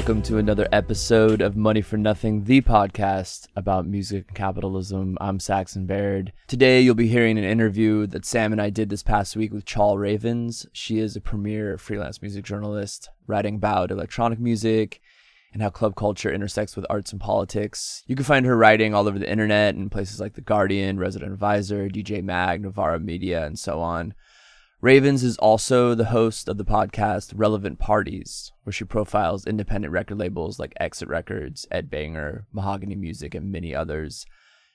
welcome to another episode of Money for Nothing, the podcast about music and capitalism. I'm Saxon Baird. Today you'll be hearing an interview that Sam and I did this past week with Chal Ravens. She is a premier freelance music journalist, writing about electronic music and how club culture intersects with arts and politics. You can find her writing all over the internet in places like The Guardian, Resident Advisor, DJ Mag, Novara Media, and so on. Ravens is also the host of the podcast Relevant Parties, where she profiles independent record labels like Exit Records, Ed Banger, Mahogany Music, and many others.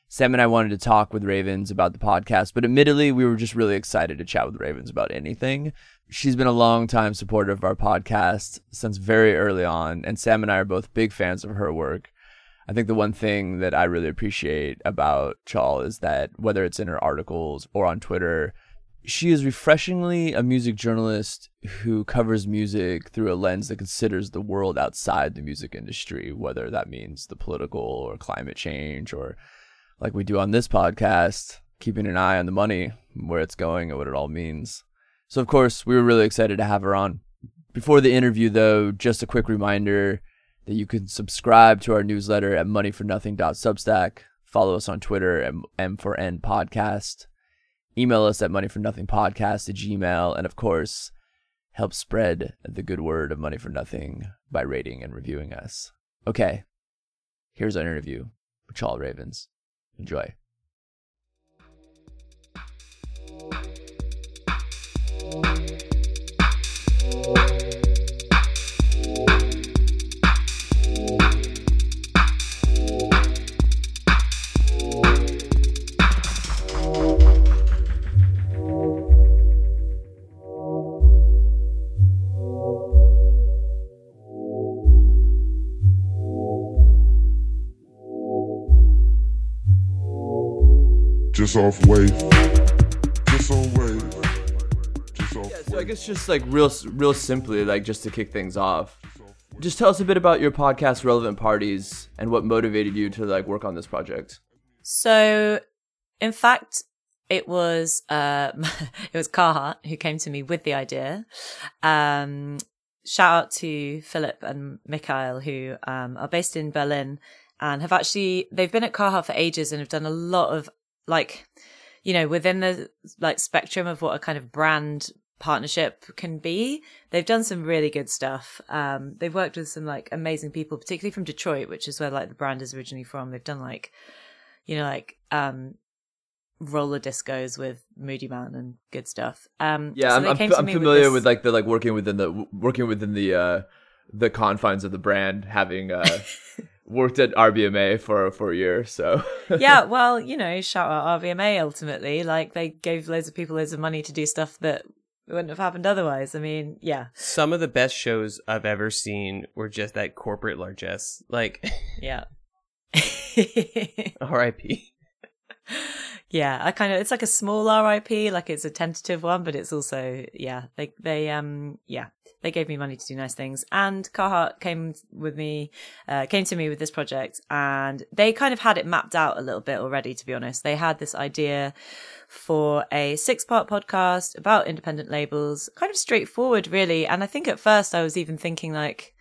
Sam and I wanted to talk with Ravens about the podcast, but admittedly, we were just really excited to chat with Ravens about anything. She's been a long-time supporter of our podcast since very early on, and Sam and I are both big fans of her work. I think the one thing that I really appreciate about Chal is that whether it's in her articles or on Twitter, she is refreshingly a music journalist who covers music through a lens that considers the world outside the music industry, whether that means the political or climate change, or like we do on this podcast, keeping an eye on the money, where it's going and what it all means. So of course, we were really excited to have her on. Before the interview though, just a quick reminder that you can subscribe to our newsletter at moneyfornothing.substack, follow us on Twitter at M4N Podcast, email us at moneyfornothingpodcast@gmail.com, and of course, help spread the good word of Money for Nothing by rating and reviewing us. Okay, here's our interview with Chal Ravens. Enjoy. Just off wave. Yeah, so I guess just like real simply, like just to kick things off, just tell us a bit about your podcast, Relevant Parties, and what motivated you to like work on this project. So, in fact, it was Carhartt who came to me with the idea. Shout out to Philip and Mikhail, who are based in Berlin and have actually, they've been at Carhartt for ages and have done a lot of, like, you know, within the like spectrum of what a kind of brand partnership can be, they've done some really good stuff. They've worked with some like amazing people, particularly from Detroit, which is where like the brand is originally from. They've done like, you know, like roller discos with Moody Man and good stuff. I'm familiar with like the like working within the confines of the brand, having worked at RBMA for a year, so yeah, well, you know, shout out RBMA. Ultimately, like, they gave loads of people loads of money to do stuff that wouldn't have happened otherwise. I mean, yeah, some of the best shows I've ever seen were just that corporate largesse, like, yeah. R.I.P. Yeah, I kind of, it's like a small R.I.P., like it's a tentative one, but it's also, yeah, they gave me money to do nice things, and Carhartt came to me with this project, and they kind of had it mapped out a little bit already, to be honest. They had this idea for a 6-part podcast about independent labels, kind of straightforward, really. And I think at first I was even thinking like,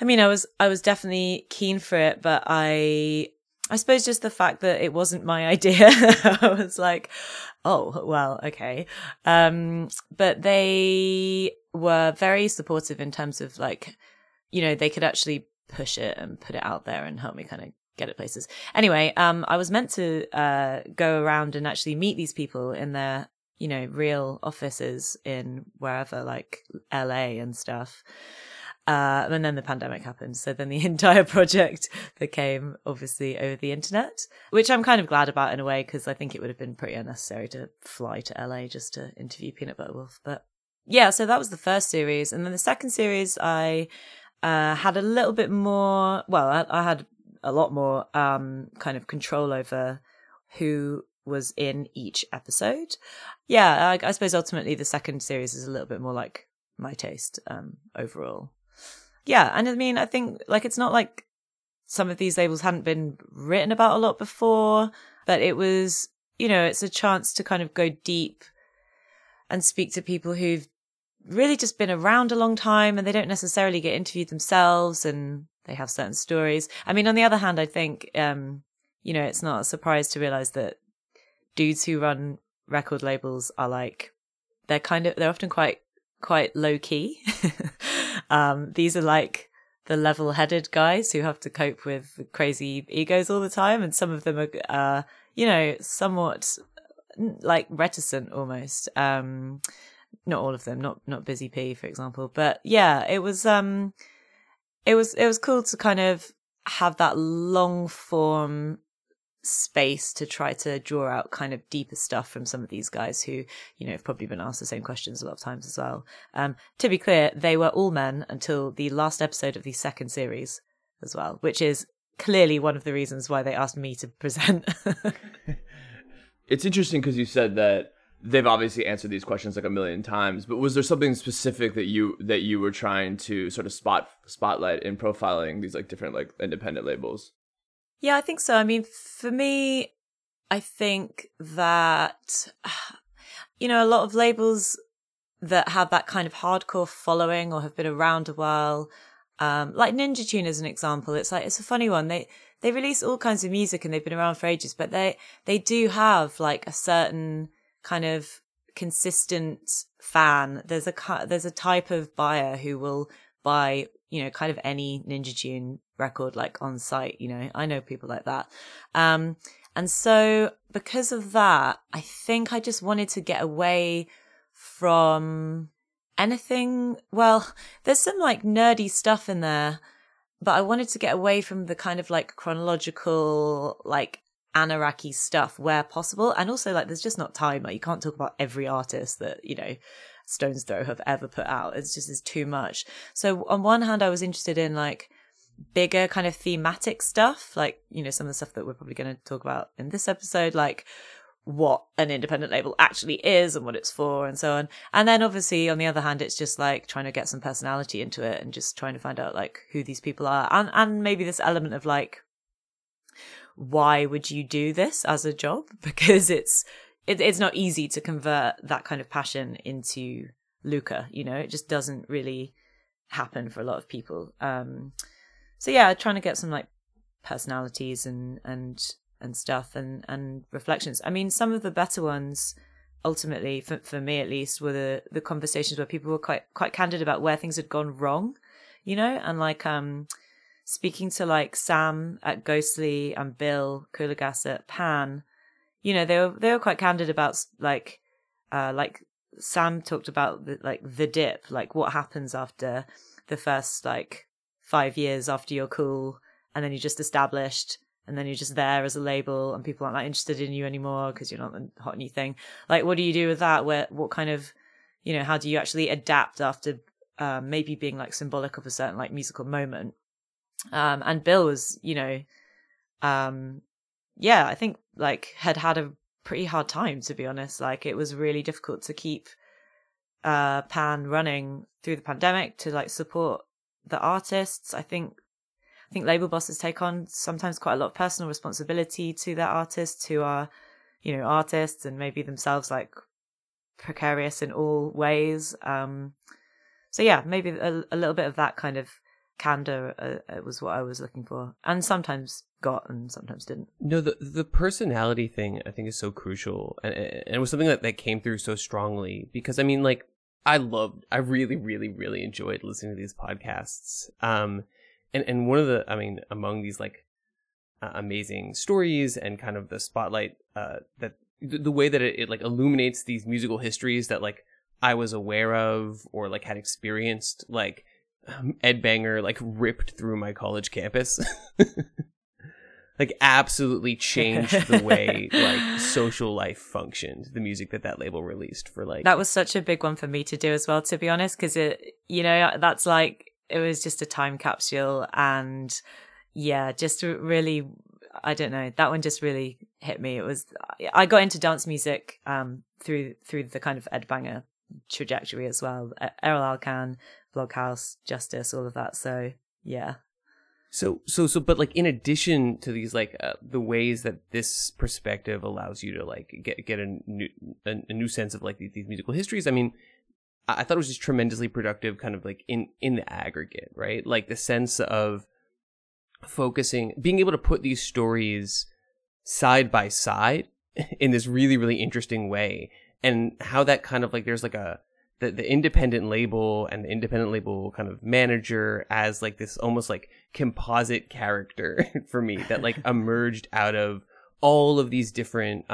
I mean, I was definitely keen for it, but I suppose just the fact that it wasn't my idea, I was like, oh, well, okay. But they were very supportive in terms of like, you know, they could actually push it and put it out there and help me kind of get it places. Anyway, I was meant to go around and actually meet these people in their, you know, real offices in wherever, like LA and stuff. And then the pandemic happened. So then the entire project became obviously over the internet, which I'm kind of glad about in a way, because I think it would have been pretty unnecessary to fly to LA just to interview Peanut Butter Wolf. But yeah, so that was the first series. And then the second series, I had a little bit more, well, I had a lot more kind of control over who was in each episode. Yeah, I suppose ultimately the second series is a little bit more like my taste overall. Yeah, and I mean, I think like it's not like some of these labels hadn't been written about a lot before, but it was, you know, it's a chance to kind of go deep and speak to people who've really just been around a long time and they don't necessarily get interviewed themselves and they have certain stories. I mean, on the other hand, I think, you know, it's not a surprise to realize that dudes who run record labels are like, they're often quite low key. These are like the level headed guys who have to cope with crazy egos all the time. And some of them are, you know, somewhat like reticent almost. Not all of them, not Busy P, for example. But yeah, it was cool to kind of have that long form space to try to draw out kind of deeper stuff from some of these guys who, you know, have probably been asked the same questions a lot of times as well. To be clear, they were all men until the last episode of the second series as well, which is clearly one of the reasons why they asked me to present. It's interesting because you said that they've obviously answered these questions like a million times, but was there something specific that you were trying to sort of spotlight in profiling these like different like independent labels? Yeah, I think so. I mean, for me, I think that, you know, a lot of labels that have that kind of hardcore following or have been around a while, like Ninja Tune as an example, it's like, it's a funny one. They release all kinds of music and they've been around for ages, but they do have like a certain kind of consistent fan. There's a type of buyer who will buy, you know, kind of any Ninja Tune record like on site, you know, I know people like that. And so because of that, I think I just wanted to get away from anything. Well, there's some like nerdy stuff in there, but I wanted to get away from the kind of like chronological, like anarchy stuff where possible, and also like there's just not time. Like you can't talk about every artist that, you know, Stones Throw have ever put out. It's too much. So on one hand, I was interested in like bigger kind of thematic stuff, like, you know, some of the stuff that we're probably going to talk about in this episode, like what an independent label actually is and what it's for and so on. And then obviously on the other hand, it's just like trying to get some personality into it and just trying to find out like who these people are, and maybe this element of like, why would you do this as a job? Because it's not easy to convert that kind of passion into lucre, you know, it just doesn't really happen for a lot of people. So yeah, trying to get some like personalities and stuff and reflections. I mean, some of the better ones ultimately for me at least were the conversations where people were quite candid about where things had gone wrong, you know, and like speaking to like Sam at Ghostly and Bill Kulagas at Pan, you know, they were quite candid about like Sam talked about the dip, like what happens after the first like 5 years after you're cool and then you're just established and then you're just there as a label and people aren't like interested in you anymore because you're not the hot new thing. Like, what do you do with that? Where, what kind of, you know, how do you actually adapt after maybe being like symbolic of a certain like musical moment? And Bill was, you know, yeah, I think like had a pretty hard time, to be honest. Like it was really difficult to keep Pan running through the pandemic, to like support the artists. I think label bosses take on sometimes quite a lot of personal responsibility to their artists who are, you know, artists and maybe themselves like precarious in all ways. So yeah, maybe a little bit of that kind of candor was what I was looking for, and sometimes got and sometimes didn't. No, the personality thing I think is so crucial, and it was something that came through so strongly, because I mean, like, I really really really enjoyed listening to these podcasts, and one of the, I mean, among these like amazing stories and kind of the spotlight that the way that it like illuminates these musical histories that like I was aware of or like had experienced, like Ed Banger like ripped through my college campus, like absolutely changed the way like social life functioned. The music that label released for like, that was such a big one for me to do as well, to be honest, because it, you know, that's like, it was just a time capsule, and yeah, just really, I don't know, that one just really hit me. It was, I got into dance music through the kind of Ed Banger trajectory as well, Errol Alkan, Bloghouse, Justice, all of that. So yeah. So but like in addition to these like the ways that this perspective allows you to like get a new sense of like these musical histories, I mean, I thought it was just tremendously productive, kind of like in the aggregate, right? Like the sense of focusing, being able to put these stories side by side in this really, really interesting way, and how that kind of like, there's like a, the independent label and the independent label kind of manager as like this almost like composite character for me that like emerged out of all of these different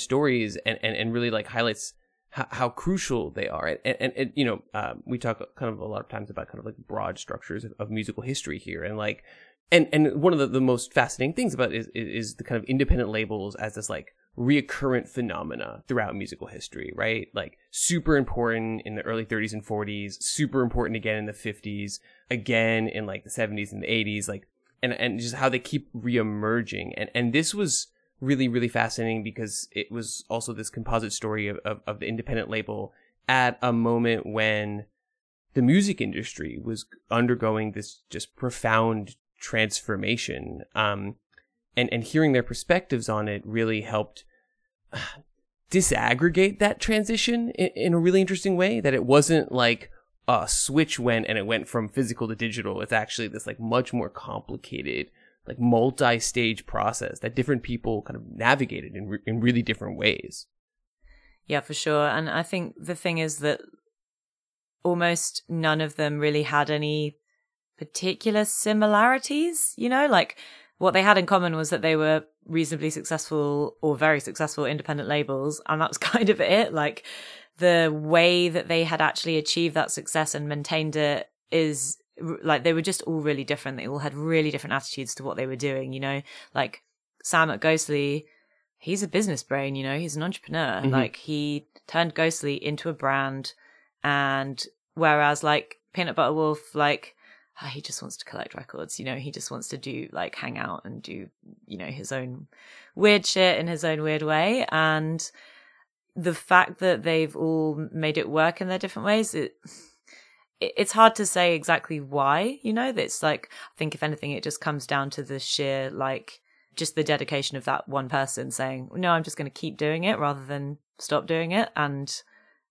stories, and really like highlights how crucial they are. And you know, we talk kind of a lot of times about kind of like broad structures of musical history here, and like, and one of the most fascinating things about it is the kind of independent labels as this like recurrent phenomena throughout musical history, right? Like super important in the early 30s and 40s, super important again in the 50s, again in like the 70s and the 80s, like, and just how they keep reemerging. And this was really, really fascinating because it was also this composite story of the independent label at a moment when the music industry was undergoing this just profound transformation. And hearing their perspectives on it really helped disaggregate that transition in a really interesting way, that it wasn't like a switch went and it went from physical to digital. It's actually this like much more complicated, like multi-stage process that different people kind of navigated in really different ways. Yeah, for sure. And I think the thing is that almost none of them really had any particular similarities, you know, like what they had in common was that they were reasonably successful or very successful independent labels. And that was kind of it. Like the way that they had actually achieved that success and maintained it is like, they were just all really different. They all had really different attitudes to what they were doing, you know, like Sam at Ghostly, he's a business brain, you know, he's an entrepreneur. Mm-hmm. Like he turned Ghostly into a brand. And whereas like Peanut Butter Wolf, like, he just wants to collect records, you know, he just wants to do like hang out and do, you know, his own weird shit in his own weird way. And the fact that they've all made it work in their different ways, it's hard to say exactly why, you know. It's like, I think if anything, it just comes down to the sheer, like, just the dedication of that one person saying, no, I'm just going to keep doing it rather than stop doing it. And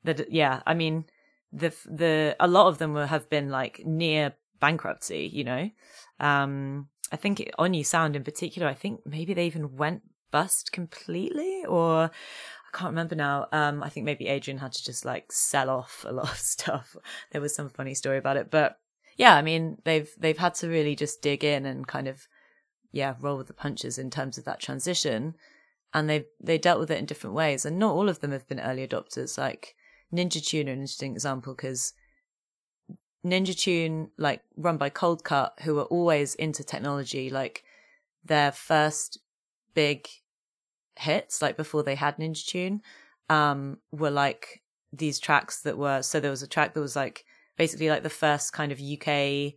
that, yeah, I mean, the a lot of them have been like near bankruptcy, you know. I think Onni Sound in particular, I think maybe they even went bust completely, or I can't remember now. I think maybe Adrian had to just like sell off a lot of stuff. There was some funny story about it, but yeah, I mean, they've had to really just dig in and kind of, yeah, roll with the punches in terms of that transition. And they dealt with it in different ways, and not all of them have been early adopters. Like Ninja Tune are an interesting example, because Ninja Tune, like run by Cold Cut, who were always into technology, like their first big hits, like before they had Ninja Tune, were like these tracks that were, so there was a track that was like basically like the first kind of UK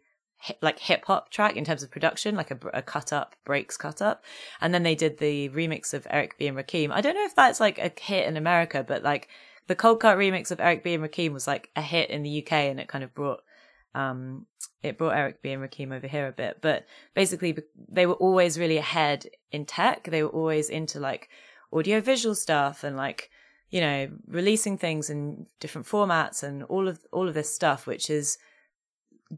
like hip hop track in terms of production, like a cut up, breaks cut up. And then they did the remix of Eric B and Rakim. I don't know if that's like a hit in America, but like the Cold Cut remix of Eric B and Rakim was like a hit in the UK, and it kind of brought it brought Eric B and Rakim over here a bit. But basically they were always really ahead in tech. They were always into like audio visual stuff and like, you know, releasing things in different formats and all of this stuff, which has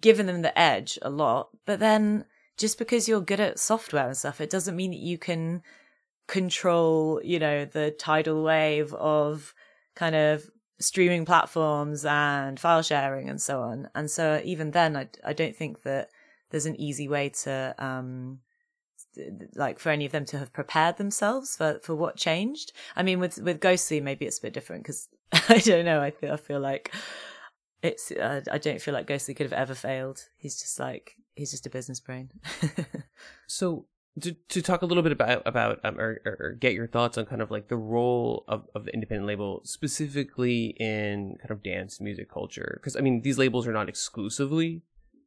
given them the edge a lot. But then just because you're good at software and stuff, it doesn't mean that you can control, you know, the tidal wave of kind of streaming platforms and file sharing and so on. And so even then, I don't think that there's an easy way to like for any of them to have prepared themselves for what changed. I mean, with Ghostly, maybe it's a bit different, because I don't know. I feel like it's I don't feel like Ghostly could have ever failed. He's just a business brain. So to talk a little bit about or get your thoughts on kind of like the role of the independent label specifically in kind of dance music culture, because I mean these labels are not exclusively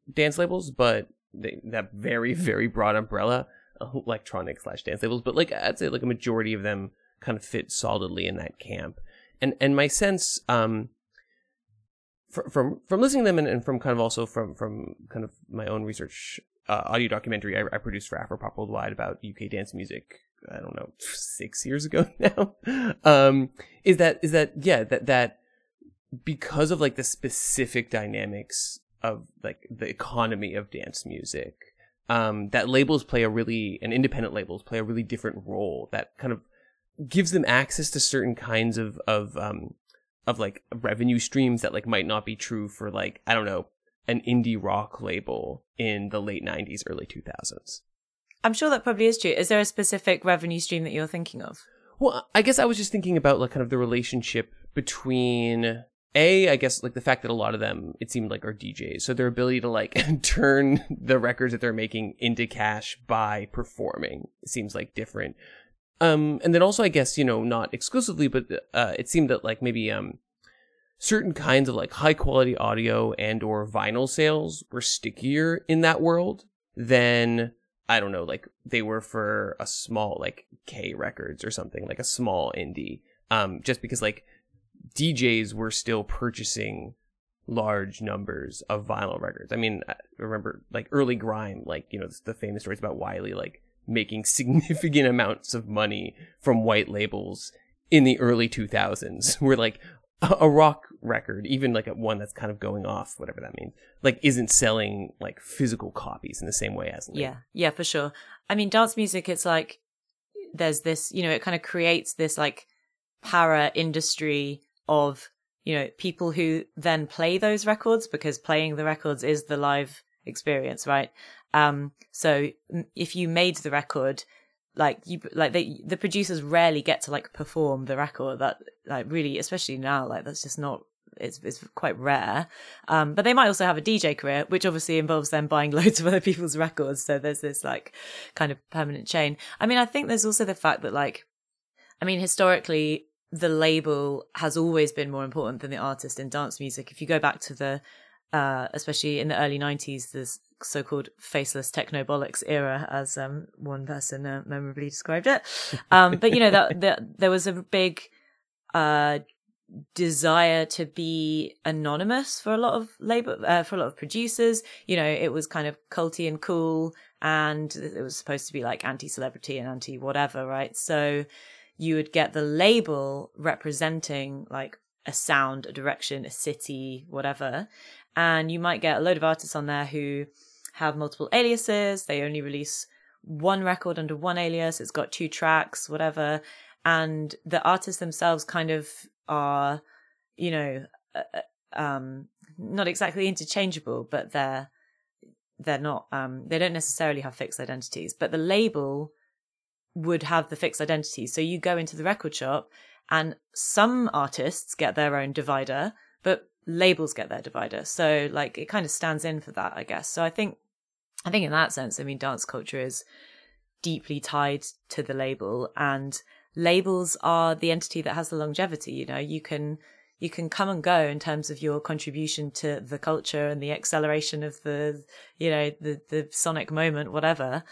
dance labels, but that very, very broad umbrella electronic / dance labels, but like I'd say like a majority of them kind of fit solidly in that camp. And my sense from listening to them and from kind of also from kind of my own research, audio documentary I produced for Afropop Worldwide about UK dance music, I don't know, 6 years ago now, is that yeah that because of like the specific dynamics of like the economy of dance music, that labels play a really, and independent labels play a really different role that kind of gives them access to certain kinds of like revenue streams that like might not be true for like, I don't know, an indie rock label in the late 90s, early 2000s. I'm sure that probably is true. Is there a specific revenue stream that you're thinking of? Well, I guess I was just thinking about like kind of the relationship between I guess like the fact that a lot of them, it seemed like, are DJs. So their ability to like turn the records that they're making into cash by performing seems like different. And then also, I guess, you know, not exclusively, but it seemed that like maybe certain kinds of like high quality audio and or vinyl sales were stickier in that world than, I don't know, like they were for a small like K Records or something, like a small indie, just because like DJs were still purchasing large numbers of vinyl records. I mean, I remember like early grime, like, you know, the famous stories about Wiley like making significant amounts of money from white labels in the early 2000s, where like a rock record, even like one that's kind of going off, whatever that means, like isn't selling like physical copies in the same way as yeah for sure. I mean, dance music, it's like there's this, you know, it kind of creates this like para industry of, you know, people who then play those records, because playing the records is the live experience, right? So if you made the record, like you, like the producers rarely get to like perform the record. That like really, especially now, like that's just not, it's quite rare. But they might also have a DJ career, which obviously involves them buying loads of other people's records. So there's this like kind of permanent chain. I mean, I think there's also the fact that like, I mean, historically, the label has always been more important than the artist in dance music. If you go back to the, especially in the early 90s, this so-called faceless technobolics era, as one person memorably described it. But, you know, that there was a big desire to be anonymous for a lot of label, for a lot of producers. You know, it was kind of culty and cool, and it was supposed to be like anti-celebrity and anti-whatever, right? So you would get the label representing like a sound, a direction, a city, whatever. And you might get a load of artists on there who have multiple aliases. They only release one record under one alias. It's got 2 tracks, whatever. And the artists themselves kind of are, you know, not exactly interchangeable, but they're not, they don't necessarily have fixed identities, but the label would have the fixed identity. So you go into the record shop and some artists get their own divider, but labels get their divider. So like it kind of stands in for that, I guess. So I think in that sense, I mean, dance culture is deeply tied to the label, and labels are the entity that has the longevity. You know, you can come and go in terms of your contribution to the culture and the acceleration of the, you know, the sonic moment, whatever.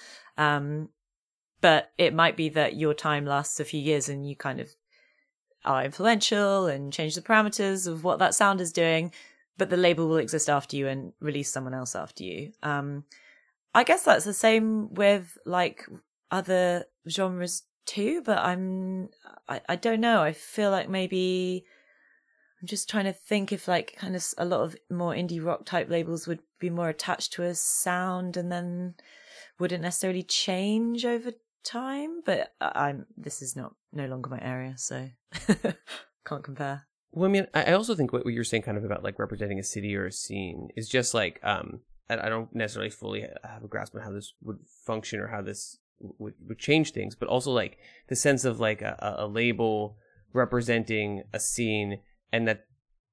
But it might be that your time lasts a few years and you kind of are influential and change the parameters of what that sound is doing, but the label will exist after you and release someone else after you. I guess that's the same with like other genres too, but I don't know. I feel like maybe I'm just trying to think if like kind of a lot of more indie rock type labels would be more attached to a sound and then wouldn't necessarily change over time, but this is no longer my area, so can't compare. Well, I mean, I also think what you're saying kind of about like representing a city or a scene is just like, I don't necessarily fully have a grasp on how this would function or how this would change things, but also like the sense of like a label representing a scene, and that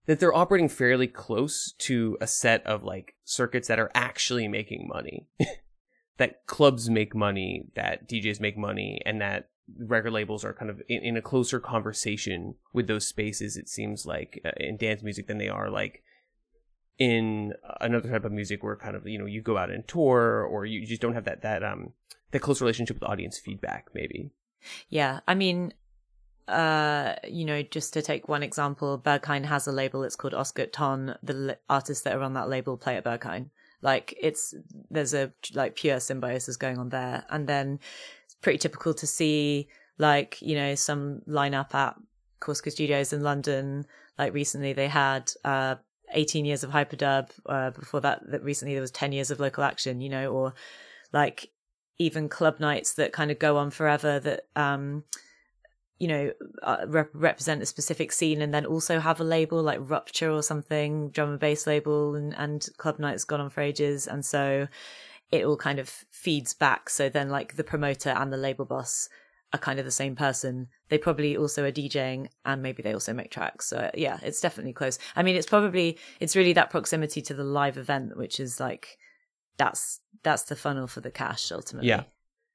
they're operating fairly close to a set of like circuits that are actually making money. That clubs make money, that DJs make money, and that record labels are kind of in a closer conversation with those spaces, it seems like, in dance music than they are like in another type of music where kind of, you know, you go out and tour, or you just don't have that close relationship with audience feedback, maybe. Yeah, I mean, you know, just to take one example, Berghain has a label, it's called Osgood Ton. The artists that are on that label play at Berghain. Like there's a like pure symbiosis going on there. And then it's pretty typical to see like, you know, some lineup at Corsica Studios in London. Like recently they had 18 years of Hyperdub. Before that recently there was 10 years of Local Action, you know, or like even club nights that kind of go on forever that, you know, represent a specific scene and then also have a label like Rupture or something, drum and bass label, and club nights gone on for ages. And so it all kind of feeds back. So then like the promoter and the label boss are kind of the same person. They probably also are DJing and maybe they also make tracks. So yeah, it's definitely close. I mean, it's really that proximity to the live event, which is like, that's the funnel for the cash ultimately. Yeah.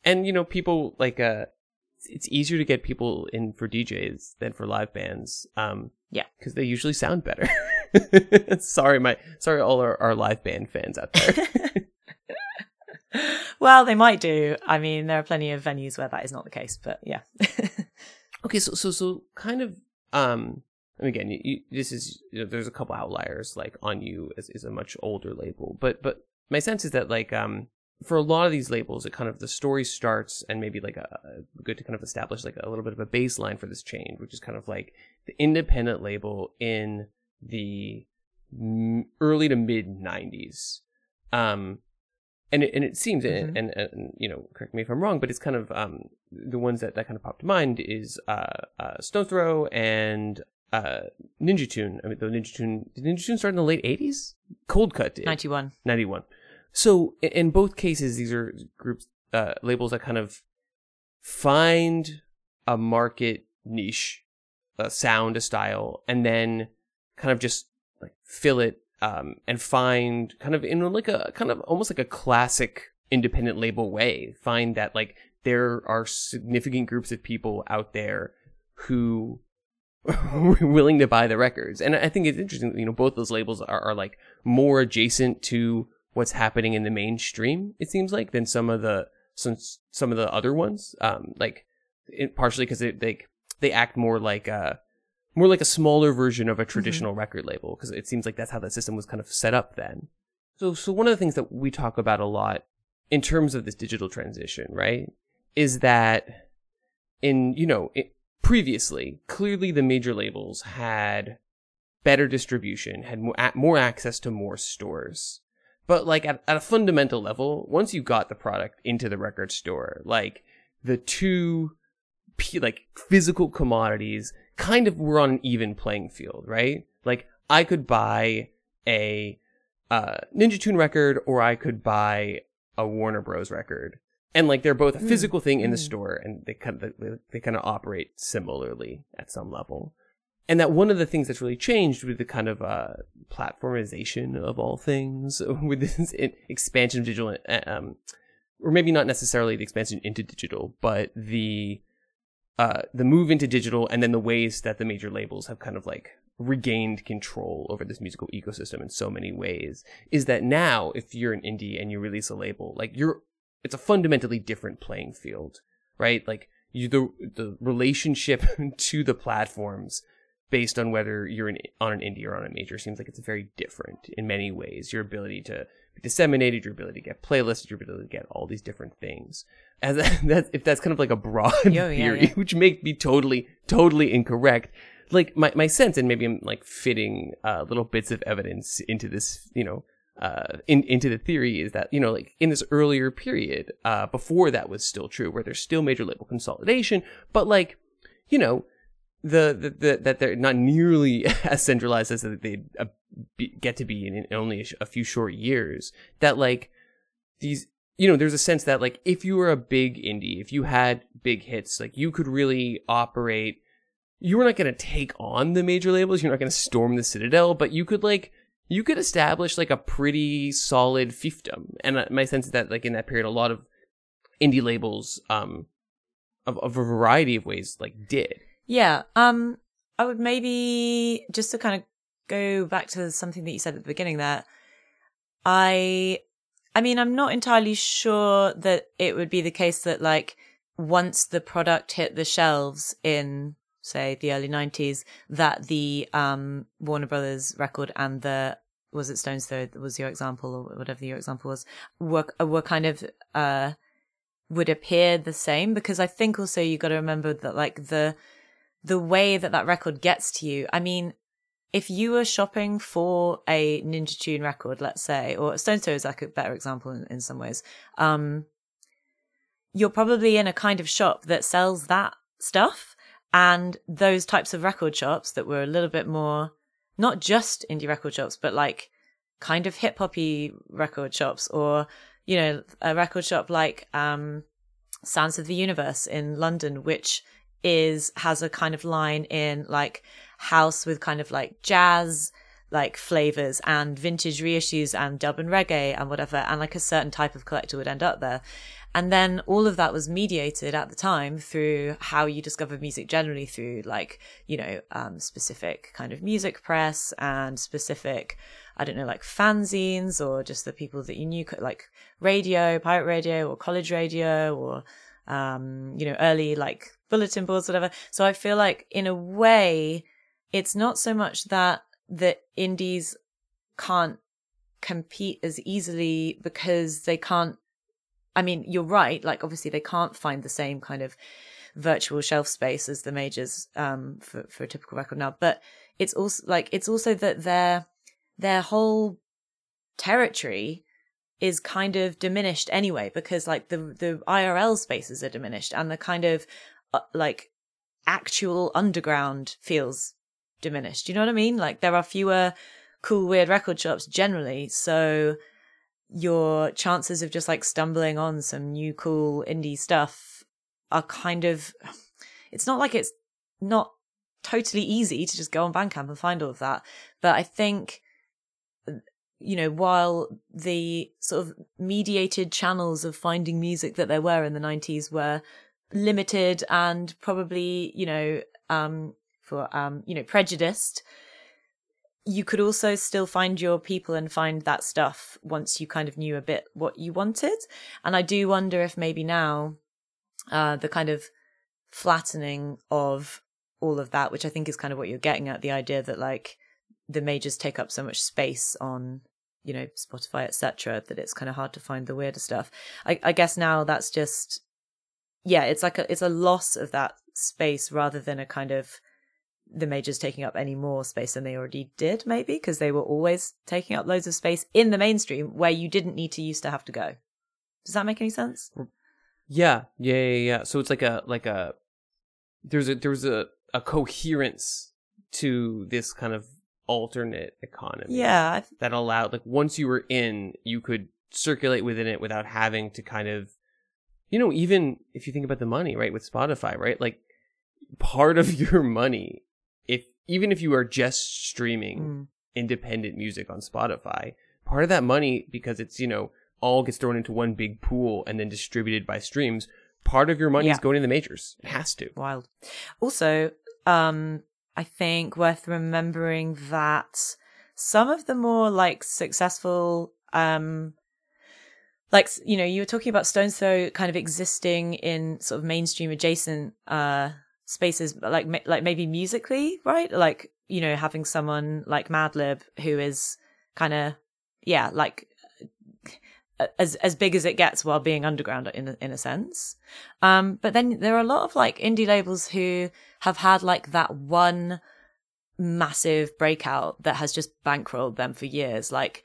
And you know, people like, it's easier to get people in for DJs than for live bands. Yeah. Cause they usually sound better. Sorry, all our live band fans out there. Well, they might do. I mean, there are plenty of venues where that is not the case, but yeah. Okay, so kind of, and again, you, this is, you know, there's a couple outliers, like On You is a much older label, but my sense is that like, for a lot of these labels, it kind of, the story starts and maybe like a good to kind of establish like a little bit of a baseline for this change, which is kind of like the independent label in the early to mid 90s. And it seems, mm-hmm. and you know, correct me if I'm wrong, but it's kind of the ones that kind of popped to mind is Stones Throw and Ninja Tune. I mean, did Ninja Tune start in the late 80s? Cold Cut did. 91. So in both cases, these are groups, labels that kind of find a market niche, a sound, a style, and then kind of just like fill it. And find kind of in like a kind of almost like a classic independent label way, find that like there are significant groups of people out there who are willing to buy the records. And I think it's interesting, you know, both those labels are like more adjacent to what's happening in the mainstream, it seems like, than some of the other ones. Like it, partially because they act more like a smaller version of a traditional mm-hmm. record label, because it seems like that's how the system was kind of set up then. So one of the things that we talk about a lot in terms of this digital transition, right, is that in, you know, previously, clearly the major labels had better distribution, had more access to more stores. But like at a fundamental level, once you got the product into the record store, like the two like physical commodities kind of were on an even playing field, right? Like I could buy a Ninja Tune record or I could buy a Warner Bros record, and like they're both a physical thing in the store, and they kind of operate similarly at some level. And that one of the things that's really changed with the kind of platformization of all things, with this expansion of digital, or maybe not necessarily the expansion into digital, but the move into digital, and then the ways that the major labels have kind of like regained control over this musical ecosystem in so many ways, is that now if you're an indie and you release a label, like it's a fundamentally different playing field, right? Like the relationship to the platforms based on whether you're on an indie or on a major seems like it's very different in many ways. Your ability to be disseminated, your ability to get playlists, your ability to get all these different things. If that's kind of like a broad theory, which may be totally incorrect. Like my sense, and maybe I'm like fitting little bits of evidence into this, you know, into the theory, is that, you know, like in this earlier period, before that was still true, where there's still major label consolidation, but like, you know, that they're not nearly as centralized as they get to be in only a few short years. That like these, you know, there's a sense that like if you were a big indie, if you had big hits, like you could really operate. You were not going to take on the major labels. You're not going to storm the Citadel, but you could establish like a pretty solid fiefdom. And my sense is that like in that period, a lot of indie labels, of a variety of ways, like did. Yeah, I would maybe, just to kind of go back to something that you said at the beginning there, I mean, I'm not entirely sure that it would be the case that, like, once the product hit the shelves in, say, the early 90s, that the Warner Brothers record and the, was it Stones Throw, was your example, or whatever your example was, were kind of, would appear the same, because I think also you got to remember that, like, the the way that that record gets to you. I mean, if you were shopping for a Ninja Tune record, let's say, or Stones Throw is like a better example in some ways, you're probably in a kind of shop that sells that stuff. And those types of record shops that were a little bit more, not just indie record shops, but like kind of hip hoppy record shops, or, you know, a record shop like Sounds of the Universe in London, which has a kind of line in like house with kind of like jazz like flavors and vintage reissues and dub and reggae and whatever, and like a certain type of collector would end up there. And then all of that was mediated at the time through how you discover music generally, through like, you know, specific kind of music press and specific, I don't know, like fanzines, or just the people that you knew, like radio, pirate radio, or college radio, or you know, early like bulletin boards, whatever. So I feel like in a way, it's not so much that the indies can't compete as easily, because they can't, I mean, you're right, like obviously they can't find the same kind of virtual shelf space as the majors for a typical record now, but it's also like, it's also that their whole territory is kind of diminished anyway, because like the IRL spaces are diminished, and the kind of like actual underground feels diminished. Do you know what I mean? Like there are fewer cool, weird record shops generally, so your chances of just like stumbling on some new cool indie stuff are kind of, it's not like it's not totally easy to just go on Bandcamp and find all of that. But I think, you know, while the sort of mediated channels of finding music that there were in the 90s were limited and probably, you know, you know, prejudiced, you could also still find your people and find that stuff once you kind of knew a bit what you wanted. And I do wonder if maybe now the kind of flattening of all of that, which I think is kind of what you're getting at, the idea that like the majors take up so much space on, you know, Spotify, etc., that it's kind of hard to find the weirder stuff. I guess now that's just, yeah, it's like it's a loss of that space, rather than a kind of the majors taking up any more space than they already did, maybe, because they were always taking up loads of space in the mainstream where you didn't need to used to have to go. Does that make any sense? Yeah. So it's like a there was a coherence to this kind of alternate economy. Yeah, that allowed, like, once you were in, you could circulate within it without having to kind of, you know, even if you think about the money, right, with Spotify, right, like part of your money, even if you are just streaming independent music on Spotify, part of that money, because it's, you know, all gets thrown into one big pool and then distributed by streams, part of your money is going to the majors. It has to. Wild. Also, I think worth remembering that some of the more like successful, like, you know, you were talking about Stones Throw kind of existing in sort of mainstream adjacent spaces, like maybe musically, right? Like, you know, having someone like Madlib, who is kind of, yeah, like as big as it gets while being underground in a sense. But then there are a lot of like indie labels who have had like that one massive breakout that has just bankrolled them for years. Like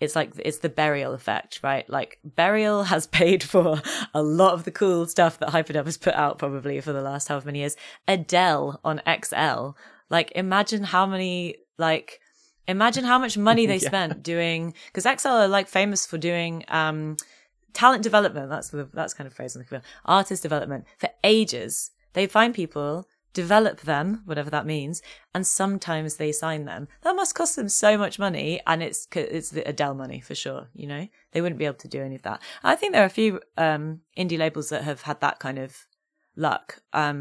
it's the Burial effect, right? Like Burial has paid for a lot of the cool stuff that Hyperdub has put out probably for the last however many years. Adele on XL, like imagine how much money they spent doing, because XL are like famous for doing talent development. That's kind of phrase on the computer. Artist development for ages. They find people, develop them, whatever that means, and sometimes they sign them. That must cost them so much money, and it's the Adele money for sure, you know? They wouldn't be able to do any of that. I think there are a few indie labels that have had that kind of luck. I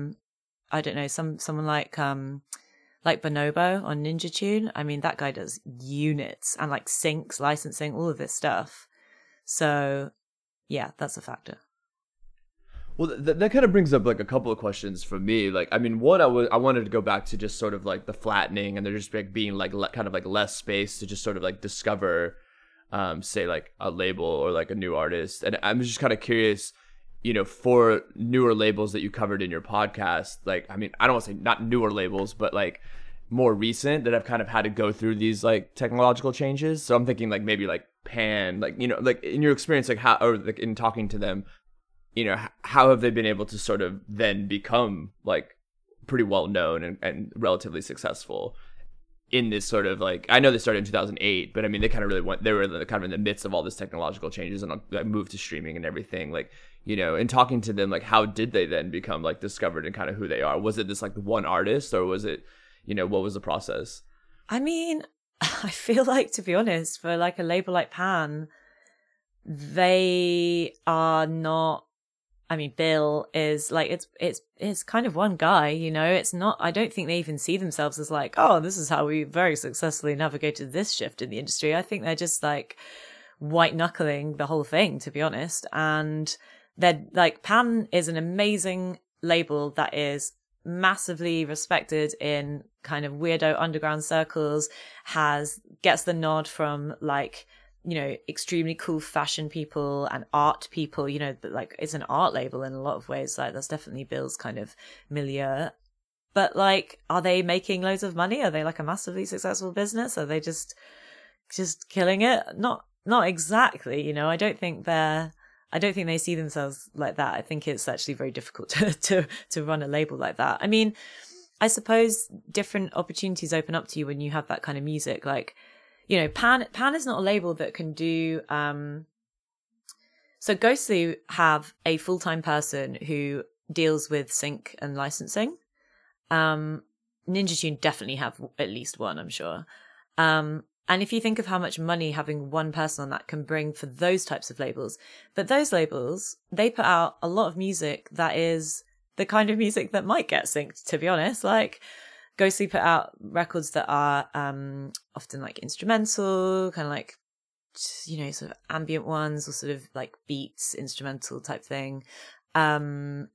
don't know, someone like Bonobo on Ninja Tune. I mean, that guy does units and like syncs, licensing, all of this stuff. So yeah, that's a factor. Well, that kind of brings up like a couple of questions for me. Like, I mean, one, I wanted to go back to just sort of like the flattening, and there just like being like kind of like less space to just sort of like discover, say like a label or like a new artist. And I'm just kind of curious you know, for newer labels that you covered in your podcast, like, I mean, I don't want to say not newer labels, but like more recent that have kind of had to go through these like technological changes. So I'm thinking like maybe like Pan, like, you know, like in your experience, like how, or like in talking to them, you know, how have they been able to sort of then become like pretty well known and relatively successful in this sort of like, I know they started in 2008, but I mean, they kind of really went, they were kind of in the midst of all this technological changes and like moved to streaming and everything. Like, you know, in talking to them, like, how did they then become like discovered and kind of who they are? Was it this like the one artist, or was it, you know, what was the process? I mean, I feel like, to be honest, for like a label like Pan, they are not, I mean, Bill is like, it's kind of one guy, you know, it's not, I don't think they even see themselves as like, oh, this is how we very successfully navigated this shift in the industry. I think they're just like white knuckling the whole thing, to be honest. And they're like, Pan is an amazing label that is massively respected in kind of weirdo underground circles, gets the nod from like, you know, extremely cool fashion people and art people, you know, like it's an art label in a lot of ways. Like that's definitely Bill's kind of milieu. But like, are they making loads of money? Are they like a massively successful business? Are they just killing it? Not exactly, you know. I don't think they see themselves like that. I think it's actually very difficult to run a label like that. I mean, I suppose different opportunities open up to you when you have that kind of music. Like, you know, Pan is not a label that can do. So Ghostly have a full-time person who deals with sync and licensing. Ninja Tune definitely have at least one, I'm sure. And if you think of how much money having one person on that can bring for those types of labels, but those labels, they put out a lot of music that is the kind of music that might get synced, to be honest. Like Ghostly put out records that are often like instrumental, kind of like, you know, sort of ambient ones or sort of like beats, instrumental type thing. Often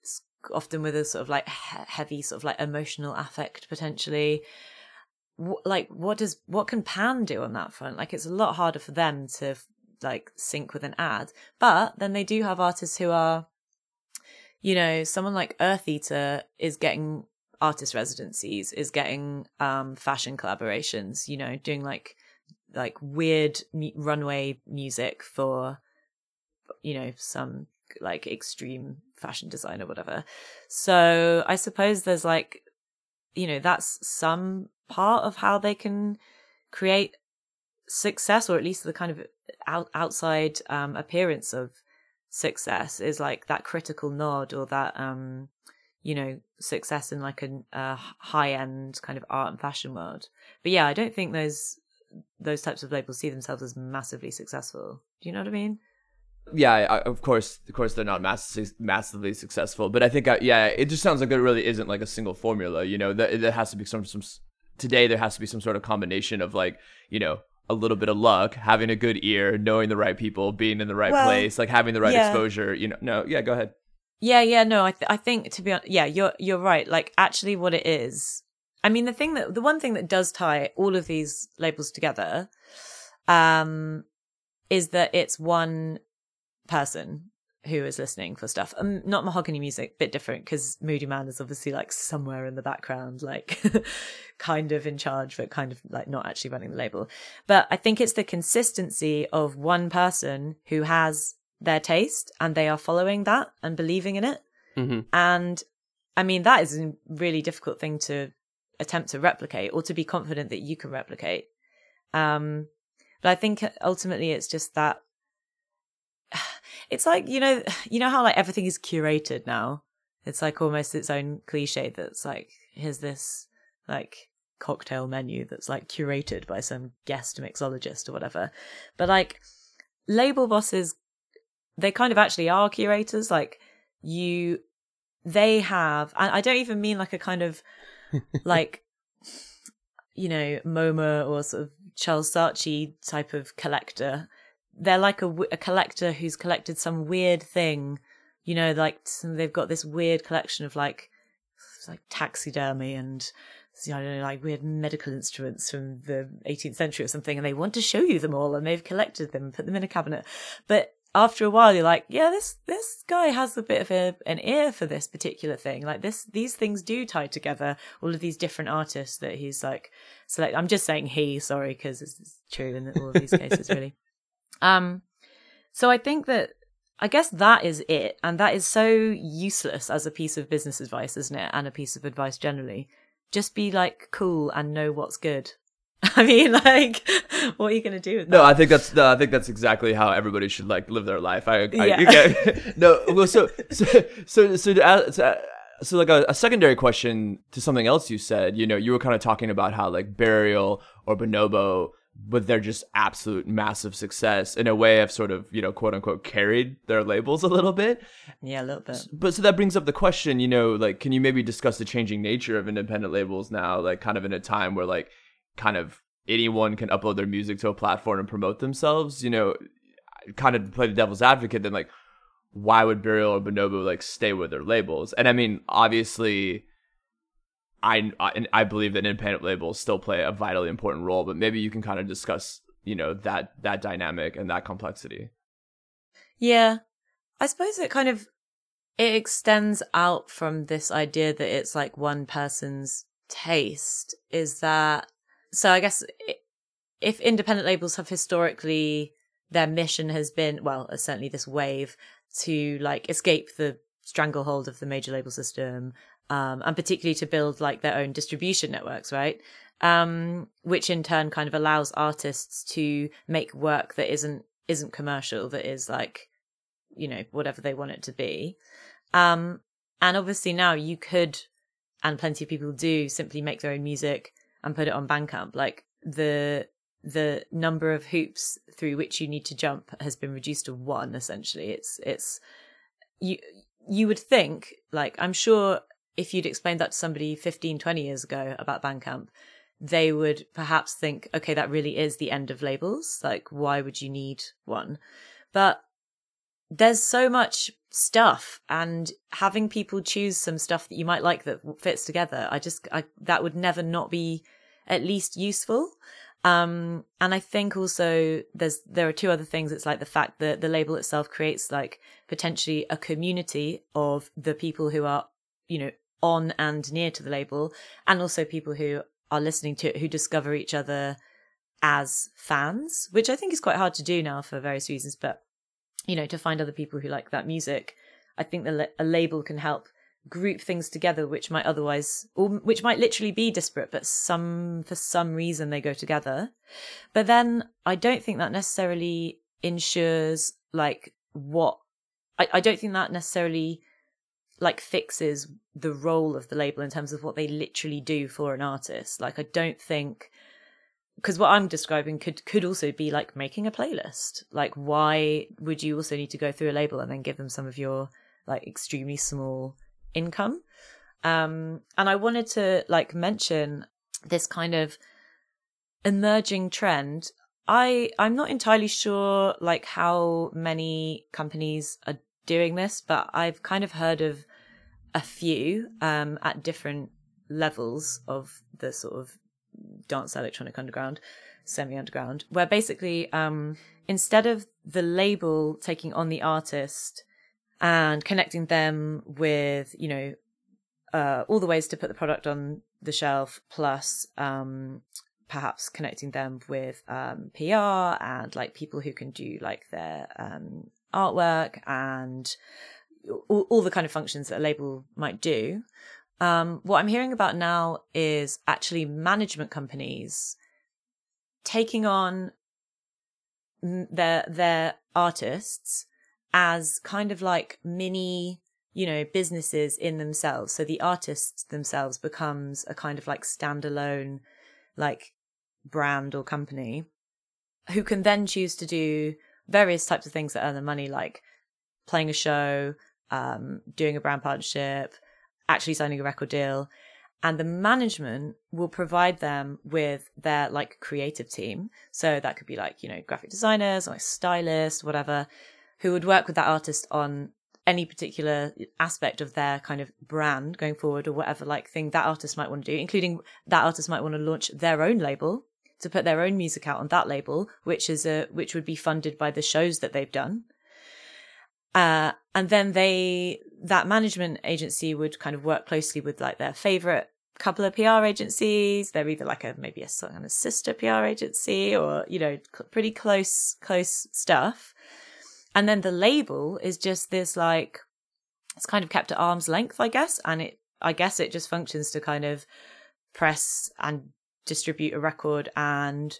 with a sort of like heavy sort of like emotional affect potentially. Like what can Pan do on that front? Like it's a lot harder for them to like sync with an ad, but then they do have artists who are, you know, someone like Earth Eater is getting artist residencies, is getting fashion collaborations, you know, doing like weird runway music for, you know, some like extreme fashion design or whatever. So I suppose there's like, you know, that's some part of how they can create success, or at least the kind of outside appearance of success, is like that critical nod or that you know, success in like a high-end kind of art and fashion world. But yeah, I don't think those types of labels see themselves as massively successful. Do you know what I mean? Yeah, of course they're not massively successful, but I think it just sounds like it really isn't like a single formula, you know. That has to be some today there has to be some sort of combination of like, you know, a little bit of luck, having a good ear, knowing the right people, being in the right place, like having the right exposure, you know. No, yeah, go ahead. Yeah, no, I think, to be honest, yeah, you're right. Like actually what it is, I mean, the one thing that does tie all of these labels together is that it's one person who is listening for stuff. Not Mahogany Music, bit different, because Moody Man is obviously like somewhere in the background, like kind of in charge, but kind of like not actually running the label. But I think it's the consistency of one person who has their taste and they are following that and believing in it. Mm-hmm. And I mean, that is a really difficult thing to attempt to replicate or to be confident that you can replicate. But I think ultimately it's just that it's like, you know how like everything is curated now? It's like almost its own cliche that's like, here's this like cocktail menu that's like curated by some guest mixologist or whatever. But like label bosses, they kind of actually are curators. Like they have, and I don't even mean like a kind of like, you know, MoMA or sort of Charles Saatchi type of collector. They're like a collector who's collected some weird thing, you know, like they've got this weird collection of like taxidermy and, you know, I don't know, like weird medical instruments from the 18th century or something, and they want to show you them all, and they've collected them, put them in a cabinet. But after a while, you're like, yeah, this guy has a bit of an ear for this particular thing. Like these things do tie together, all of these different artists that he's like select. I'm just saying he, sorry, because it's true in all of these cases, really. So I think that, I guess that is it. And that is so useless as a piece of business advice, isn't it? And a piece of advice generally. Just be like cool and know what's good. I mean, like, what are you going to do with that? No, I think that's exactly how everybody should like live their life. So like a secondary question to something else you said, you know, you were kind of talking about how like Burial or Bonobo, but they're just absolute massive success in a way of sort of, you know, quote unquote, carried their labels a little bit. Yeah, a little bit. But so that brings up the question, you know, like, can you maybe discuss the changing nature of independent labels now, like kind of in a time where like kind of anyone can upload their music to a platform and promote themselves, you know, kind of play the devil's advocate, then like, why would Burial or Bonobo like stay with their labels? And I mean, obviously, I believe that independent labels still play a vitally important role, but maybe you can kind of discuss, you know, that dynamic and that complexity. Yeah, I suppose it kind of, it extends out from this idea that it's like one person's taste. Is that, so I guess if independent labels have historically, their mission has been, well, certainly this wave to like escape the stranglehold of the major label system, and particularly to build like their own distribution networks, right? Which in turn kind of allows artists to make work that isn't commercial, that is like, you know, whatever they want it to be. And obviously now you could, and plenty of people do, simply make their own music and put it on Bandcamp. Like the number of hoops through which you need to jump has been reduced to one, essentially. It's you would think, like, I'm sure if you'd explained that to somebody 15, 20 years ago about Bandcamp, they would perhaps think, okay, that really is the end of labels. Like, why would you need one? But there's so much stuff, and having people choose some stuff that you might like that fits together, that would never not be at least useful. And I think also there are two other things. It's like the fact that the label itself creates like potentially a community of the people who are, you know, on and near to the label, and also people who are listening to it, who discover each other as fans, which I think is quite hard to do now for various reasons. But, you know, to find other people who like that music, I think a label can help group things together, which might otherwise, or which might literally be disparate, but for some reason they go together. But then I don't think that necessarily ensures like I don't think that necessarily like fixes the role of the label in terms of what they literally do for an artist. Like, I don't think, because what I'm describing could also be like making a playlist. Like, why would you also need to go through a label and then give them some of your like extremely small income? And I wanted to like mention this kind of emerging trend. I'm not entirely sure like how many companies are doing this, but I've kind of heard of a few at different levels of the sort of dance electronic underground, semi-underground, where basically instead of the label taking on the artist and connecting them with, you know, all the ways to put the product on the shelf, plus perhaps connecting them with PR and like people who can do like their artwork and all the kind of functions that a label might do. What I'm hearing about now is actually management companies taking on their artists as kind of like mini, you know, businesses in themselves. So the artists themselves becomes a kind of like standalone, like brand or company, who can then choose to do various types of things that earn them money, like playing a show, doing a brand partnership, actually signing a record deal. And the management will provide them with their like creative team. So that could be like, you know, graphic designers or like stylists, whatever, who would work with that artist on any particular aspect of their kind of brand going forward, or whatever like thing that artist might want to do, including that artist might want to launch their own label to put their own music out on that label, which would be funded by the shows that they've done. And then that management agency would kind of work closely with like their favorite couple of PR agencies. They're either like maybe a kind of sister PR agency or, you know, pretty close stuff. And then the label is just this like, it's kind of kept at arm's length, I guess. And I guess it just functions to kind of press and distribute a record and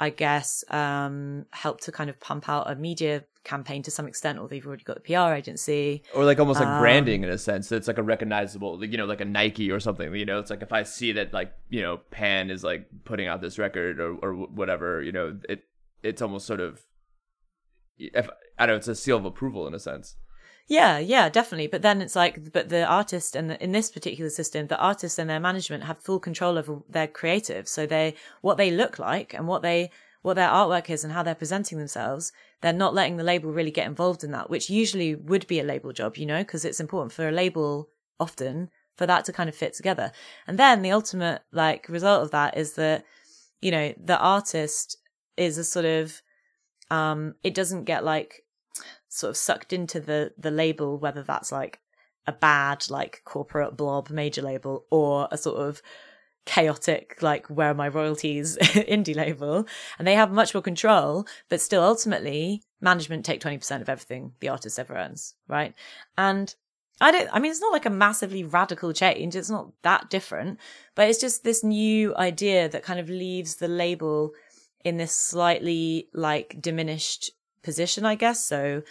I guess help to kind of pump out a media campaign to some extent, or they've already got the PR agency. Or like almost like branding in a sense. It's like a recognizable, you know, like a Nike or something, you know, it's like if I see that like, you know, Pan is like putting out this record or whatever, you know, it's almost sort of, it's a seal of approval in a sense. Yeah, definitely. But then it's like, but the artist and in this particular system, the artists and their management have full control over their creative. So what they look like and what their artwork is and how they're presenting themselves, they're not letting the label really get involved in that, which usually would be a label job, you know, because it's important for a label often for that to kind of fit together. And then the ultimate like result of that is that, you know, the artist is a sort of, it doesn't get like, sort of sucked into the label, whether that's like a bad like corporate blob major label or a sort of chaotic like where are my royalties indie label, and they have much more control, but still ultimately management take 20% of everything the artist ever earns, right? And I mean it's not like a massively radical change, it's not that different, but it's just this new idea that kind of leaves the label in this slightly like diminished position, I guess. So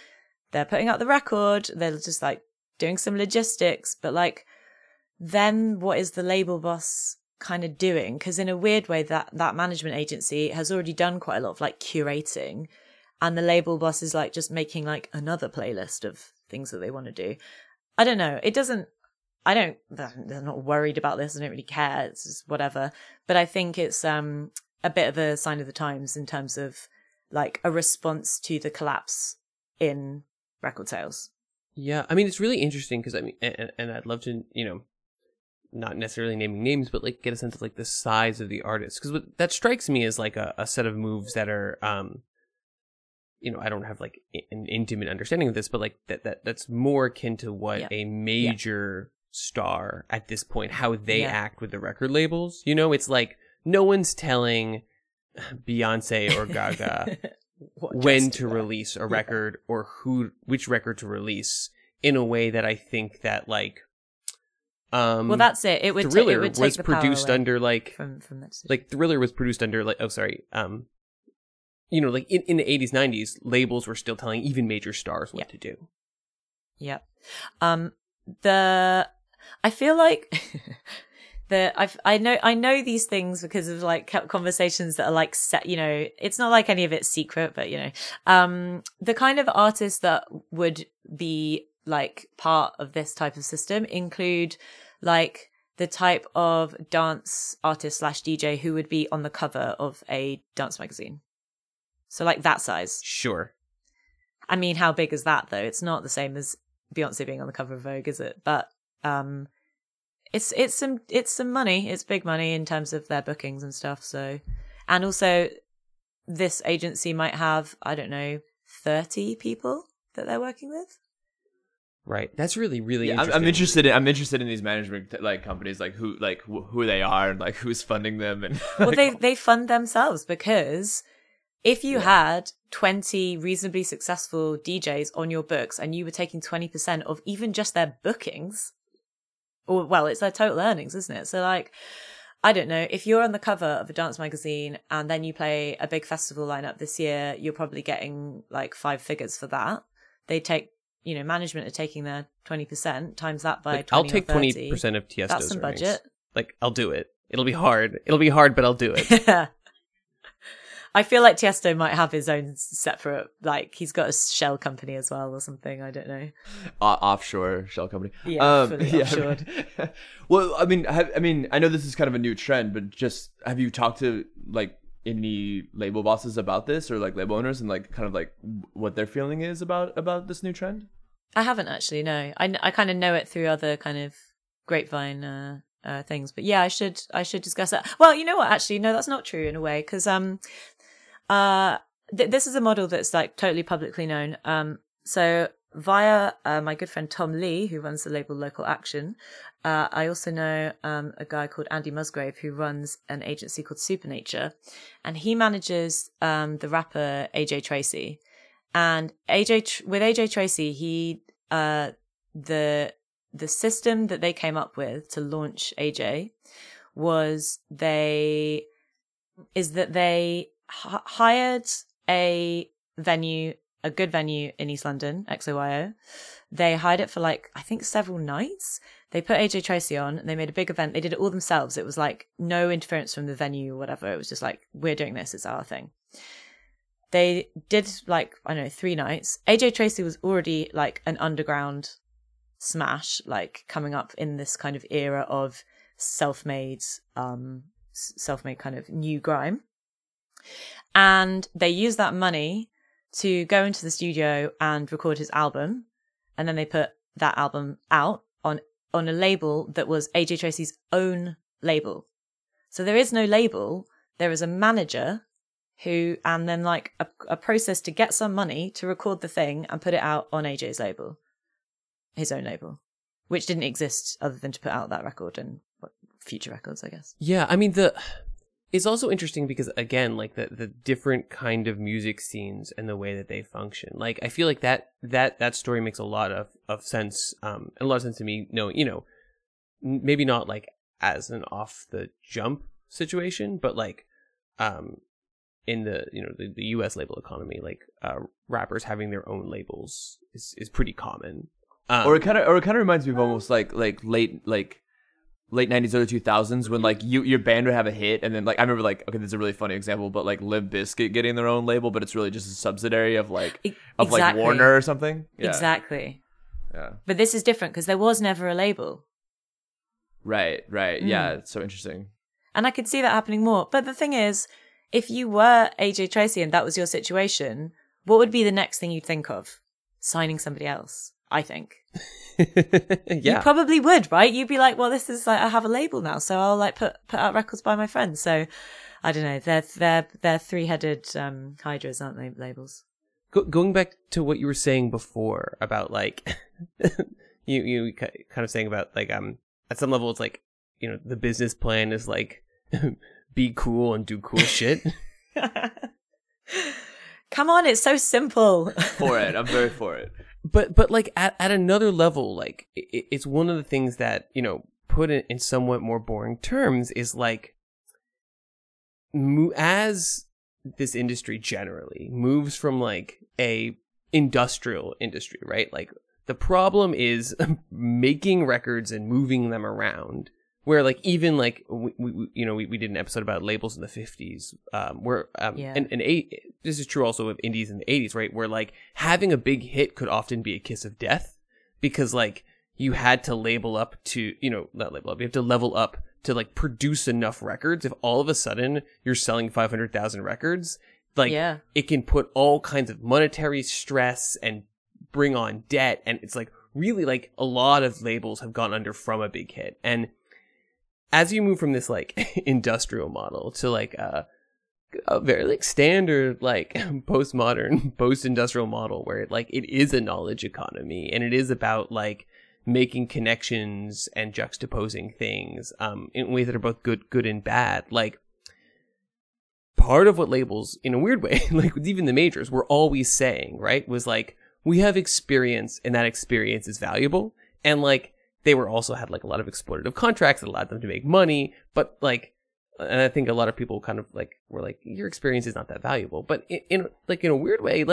they're putting out the record, they're just like doing some logistics, but like then what is the label boss kind of doing? Because in a weird way that management agency has already done quite a lot of like curating, and the label boss is like just making like another playlist of things that they want to do. I don't know, they're not worried about this, I don't really care, it's just whatever. But I think it's a bit of a sign of the times in terms of like a response to the collapse in record sales. Yeah, I mean, it's really interesting because I mean, and I'd love to, you know, not necessarily naming names, but like get a sense of like the size of the artist. Because what that strikes me as like a set of moves that are, you know, I don't have like an intimate understanding of this, but like that's more akin to what a major star at this point, how they act with the record labels. You know, it's like no one's telling Beyonce or Gaga when to release a record or which record to release in a way that I think that like well, that's it. It would Thriller it would was produced under like from that like Thriller was produced under like you know, like in the 80s, 90s, labels were still telling even major stars what to do. Yeah. I feel like I know these things because of like conversations that are like set, you know, it's not like any of it's secret, but you know, the kind of artists that would be like part of this type of system include like the type of dance artist slash DJ who would be on the cover of a dance magazine. So like that size. Sure. I mean, how big is that though? It's not the same as Beyonce being on the cover of Vogue, is it? But, It's some money. It's big money in terms of their bookings and stuff. So, and also this agency might have, I don't know, 30 people that they're working with. Right. That's really interesting. I'm interested in these management like companies, like who they are and like who's funding them. And like, well, they fund themselves, because if you had 20 reasonably successful DJs on your books and you were taking 20% of even just their bookings, or, well, it's their total earnings, isn't it? So, like, I don't know, if you're on the cover of a dance magazine and then you play a big festival lineup this year, you're probably getting like 5 figures for that. They take, you know, management are taking their 20%, times that by like, 20 I'll take 20% of Tiësto's. That's some earnings. Budget. Like, I'll do it. It'll be hard, but I'll do it. I feel like Tiësto might have his own separate, like he's got a shell company as well or something. I don't know. Offshore shell company. Yeah, fully offshored. Well, I mean, I know this is kind of a new trend, but just have you talked to like any label bosses about this, or like label owners, and like kind of like what their feeling is about this new trend? I haven't actually. No, I kind of know it through other kind of grapevine things, but yeah, I should discuss that. Well, you know what? Actually, no, that's not true in a way, because this is a model that's like totally publicly known. So via my good friend Tom Lee, who runs the label Local Action. I also know a guy called Andy Musgrave, who runs an agency called Supernature, and he manages the rapper AJ Tracey. And with AJ Tracey, he the system that they came up with to launch AJ was they hired a good venue in East London, XOYO. They hired it for several nights. They put AJ Tracey on. They made a big event. They did it all themselves. It was no interference from the venue or whatever. It was just we're doing this. It's our thing. They did 3 nights. AJ Tracey was already an underground smash, coming up in this kind of era of self-made kind of new grime. And they used that money to go into the studio and record his album, and then they put that album out on a label that was AJ Tracey's own label. So there is no label, there is a manager who, and then a process to get some money to record the thing and put it out on AJ's label, his own label, which didn't exist other than to put out that record and future records, I guess. Yeah, I mean, it's also interesting because, again, the different kind of music scenes and the way that they function. I feel like that story makes a lot of sense, and a lot of sense to me. No, maybe not as an off the jump situation, but in the the U.S. label economy, rappers having their own labels is pretty common. Or it kind of reminds me of almost late 90s, early 2000s, when your band would have a hit, and then I remember this is a really funny example, but Limp Bizkit getting their own label, but it's really just a subsidiary of exactly. Warner or something. Yeah. Exactly. Yeah. But this is different because there was never a label. Right. Mm. Yeah, it's so interesting. And I could see that happening more. But the thing is, if you were AJ Tracey and that was your situation, what would be the next thing you'd think of? Signing somebody else, I think. Yeah. You probably would, right? You'd be like, well, this is I have a label now, so I'll put out records by my friends. So I don't know, they're three-headed hydras, aren't they, labels? Going back to what you were saying before about you kind of saying about at some level it's the business plan is be cool and do cool shit. Come on, it's so simple. For it. I'm very for it. But at another level, it's one of the things that, put it in somewhat more boring terms, is as this industry generally moves from a industrial industry, right? The problem is making records and moving them around. Where we did an episode about labels in the 50s, this is true also of indies in the 80s, right? Where having a big hit could often be a kiss of death because you had to you have to level up to produce enough records. If all of a sudden you're selling 500,000 records, it can put all kinds of monetary stress and bring on debt, and it's really a lot of labels have gone under from a big hit. And as you move from this industrial model to a very standard postmodern, post-industrial model where it is a knowledge economy and it is about making connections and juxtaposing things in ways that are both good and bad. Part of what labels, in a weird way, even the majors were always saying, right, was we have experience and that experience is valuable, and they were also had a lot of exploitative contracts that allowed them to make money, but and I think a lot of people kind of were your experience is not that valuable, but in a weird way,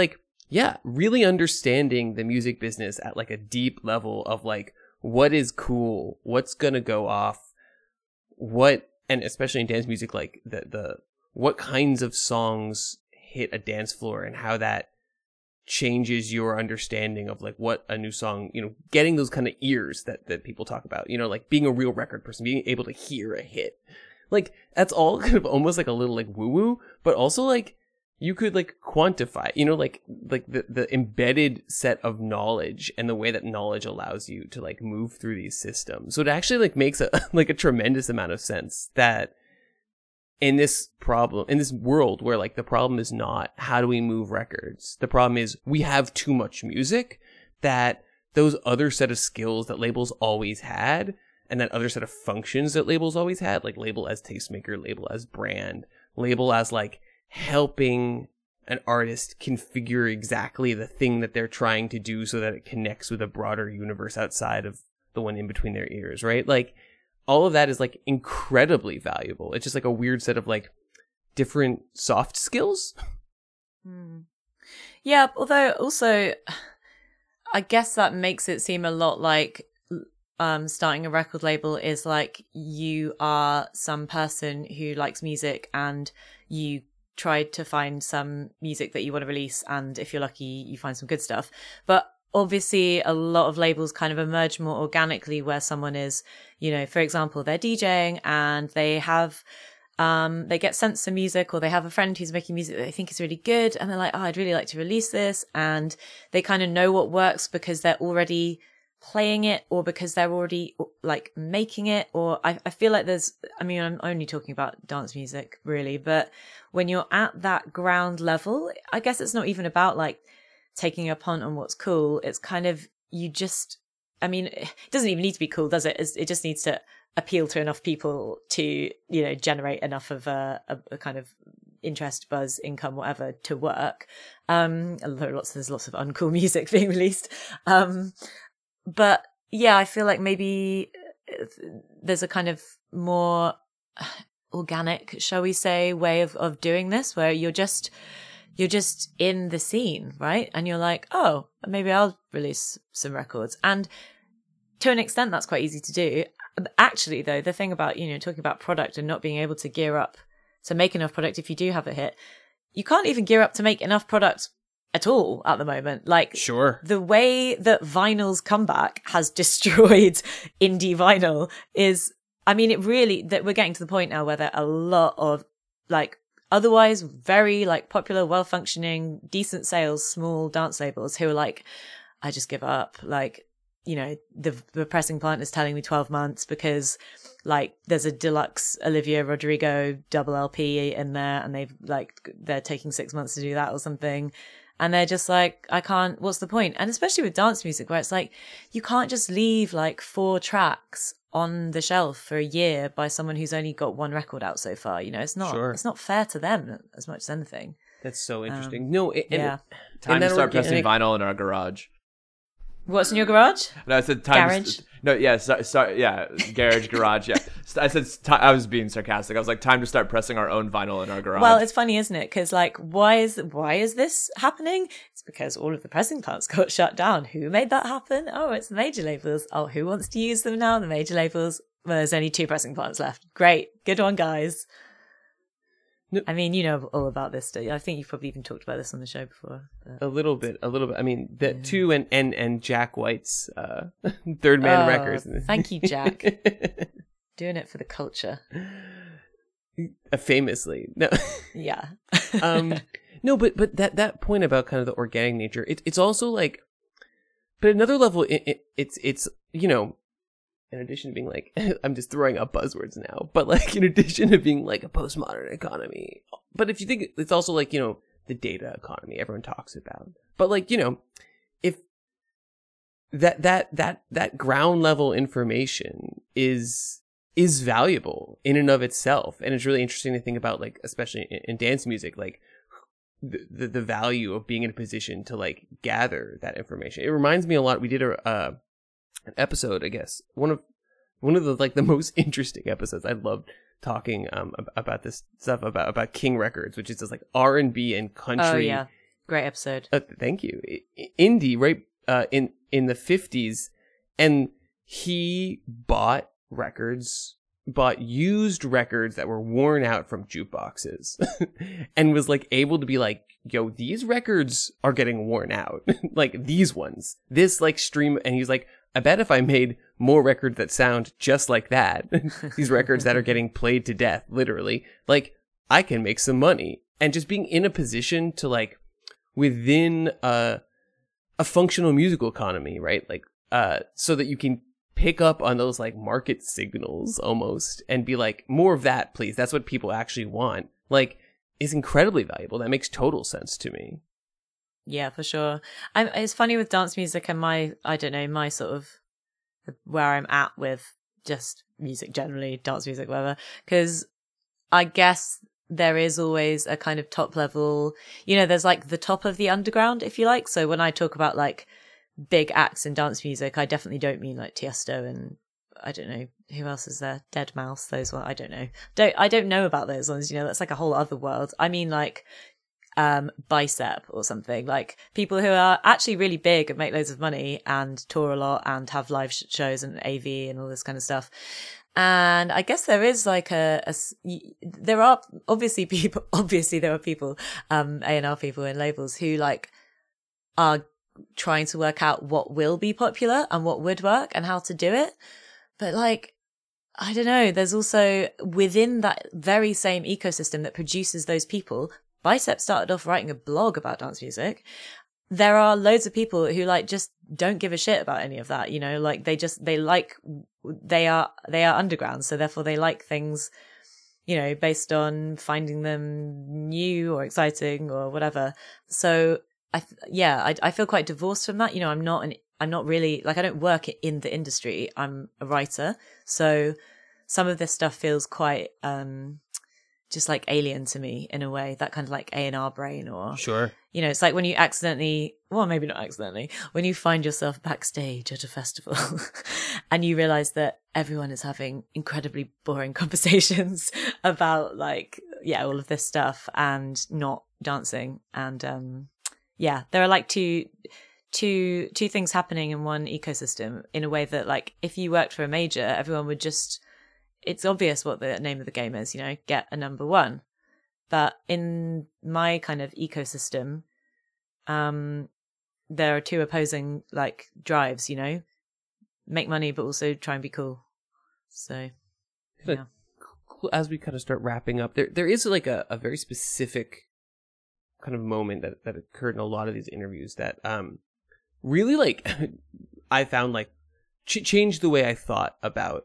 really understanding the music business at a deep level of what is cool, what's gonna go off, what, and especially in dance music, the what kinds of songs hit a dance floor and how that changes your understanding of what a new song, getting those kind of ears that people talk about, being a real record person, being able to hear a hit. That's all kind of almost a little woo-woo, but also you could quantify, the embedded set of knowledge and the way that knowledge allows you to move through these systems. So it actually makes a tremendous amount of sense that in this world where the problem is not how do we move records, the problem is we have too much music, that those other set of skills that labels always had, and that other set of functions that labels always had, like label as tastemaker, label as brand, label as like helping an artist configure exactly the thing that they're trying to do so that it connects with a broader universe outside of the one in between their ears, right? Like all of that is like incredibly valuable. It's just like a weird set of like different soft skills. Yeah, although also I guess that makes it seem a lot like starting a record label is like you are some person who likes music and you try to find some music that you want to release, and if you're lucky you find some good stuff. But obviously a lot of labels kind of emerge more organically where someone is, you know, for example, they're DJing and they have they get sent some music, or they have a friend who's making music that they think is really good and they're like, oh, I'd really like to release this, and they kind of know what works because they're already playing it or because they're already like making it. Or I feel like there's, I mean, I'm only talking about dance music really, but when you're at that ground level, I guess it's not even about like taking a punt on what's cool. It's kind of, you just, I mean, it doesn't even need to be cool, does it? It just needs to appeal to enough people to, you know, generate enough of a kind of interest, buzz, income, whatever, to work. There's lots of uncool music being released. But yeah, I feel like maybe there's a kind of more organic, shall we say, way of doing this where you're just in the scene, right? And you're like, oh, maybe I'll release some records. And to an extent, that's quite easy to do. Actually, though, the thing about, you know, talking about product and not being able to gear up to make enough product if you do have a hit, you can't even gear up to make enough product at all at the moment. Like, sure, the way that vinyl's comeback has destroyed indie vinyl is, I mean, it really, that we're getting to the point now where there are a lot of like otherwise very like popular, well-functioning, decent sales, small dance labels who are like, I just give up. Like, you know, the pressing plant is telling me 12 months because like there's a deluxe Olivia Rodrigo double LP in there and they've like, they're taking 6 months to do that or something. And they're just like, I can't, what's the point? And especially with dance music where it's like, you can't just leave like 4 tracks on the shelf for a year by someone who's only got 1 record out so far. You know, it's not, sure, it's not fair to them as much as anything. That's so interesting. Time to start pressing vinyl in our garage. What's in your garage? No, I said time. Garage. Garage, garage, yeah. I said I was being sarcastic. I was like, time to start pressing our own vinyl in our garage. Well, it's funny, isn't it? Because like, why is this happening? It's because all of the pressing plants got shut down. Who made that happen? Oh, it's the major labels. Oh, who wants to use them now? The major labels. Well, there's only 2 pressing plants left. Great, good one, guys. No. I mean, you know all about this. I think you've probably even talked about this on the show before. But... A little bit. I mean, that too, and Jack White's Third Man Records. Thank you, Jack. Doing it for the culture. Famously, no. Yeah. But that point about kind of the organic nature. It's also like, but another level. It's you know. In addition to being like, I'm just throwing up buzzwords now, but like in addition to being like a postmodern economy, but if you think it's also like, you know, the data economy everyone talks about, but like, you know, if that ground level information is valuable in and of itself. And it's really interesting to think about, like, especially in dance music, like the value of being in a position to like gather that information. It reminds me a lot. We did an episode, I guess, one of the like the most interesting episodes. I loved talking about this stuff about King Records, which is this like R&B and country. Oh yeah, great episode. Thank you. Indie, right? In the 50s, and he bought used records that were worn out from jukeboxes, and was like able to be like, yo, these records are getting worn out, like these ones, this like stream, and he's like, I bet if I made more records that sound just like that, these records that are getting played to death, literally, like, I can make some money. And just being in a position to, like, within a functional musical economy, right? Like, so that you can pick up on those, like, market signals almost and be like, more of that, please. That's what people actually want. Like, is incredibly valuable. That makes total sense to me. Yeah, for sure. It's funny with dance music and my sort of where I'm at with just music generally, dance music, whatever, because I guess there is always a kind of top level, there's like the top of the underground, if you like. So when I talk about like big acts in dance music, I definitely don't mean like Tiësto and I don't know who else is there, Deadmau5, those ones. I don't know. I don't know about those ones. That's like a whole other world. I mean like Bicep or something, like people who are actually really big and make loads of money and tour a lot and have live shows and AV and all this kind of stuff. And I guess there is like there are obviously there are people, A&R people in labels who like are trying to work out what will be popular and what would work and how to do it. But like, I don't know, there's also within that very same ecosystem that produces those people, Bicep started off writing a blog about dance music. There are loads of people who like just don't give a shit about any of that, like they are underground, so therefore they like things based on finding them new or exciting or whatever. So I feel quite divorced from that. I'm not really like, I don't work in the industry, I'm a writer, so some of this stuff feels quite just like alien to me in a way, that kind of like A&R brain or sure. It's like when you when you find yourself backstage at a festival and you realize that everyone is having incredibly boring conversations about like, all of this stuff and not dancing. And there are like two things happening in one ecosystem in a way that like if you worked for a major, everyone would just, it's obvious what the name of the game is, get a number one. But in my kind of ecosystem, there are two opposing like drives, make money, but also try and be cool. So, yeah. As we kind of start wrapping up, there is like a very specific kind of moment that occurred in a lot of these interviews that really like I found like changed the way I thought about,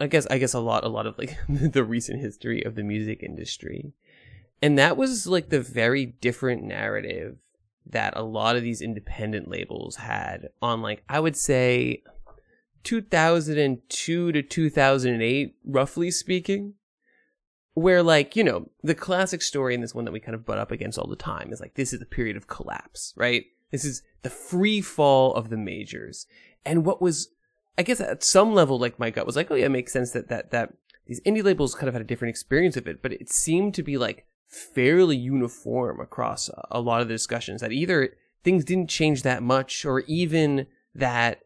I guess a lot of like the recent history of the music industry. And that was like the very different narrative that a lot of these independent labels had on like, I would say 2002 to 2008, roughly speaking, where like, the classic story, and this one that we kind of butt up against all the time, is like, this is the period of collapse, right? This is the free fall of the majors. And what was, I guess at some level, like my gut was like, oh yeah, it makes sense that these indie labels kind of had a different experience of it, but it seemed to be like fairly uniform across a lot of the discussions that either things didn't change that much, or even that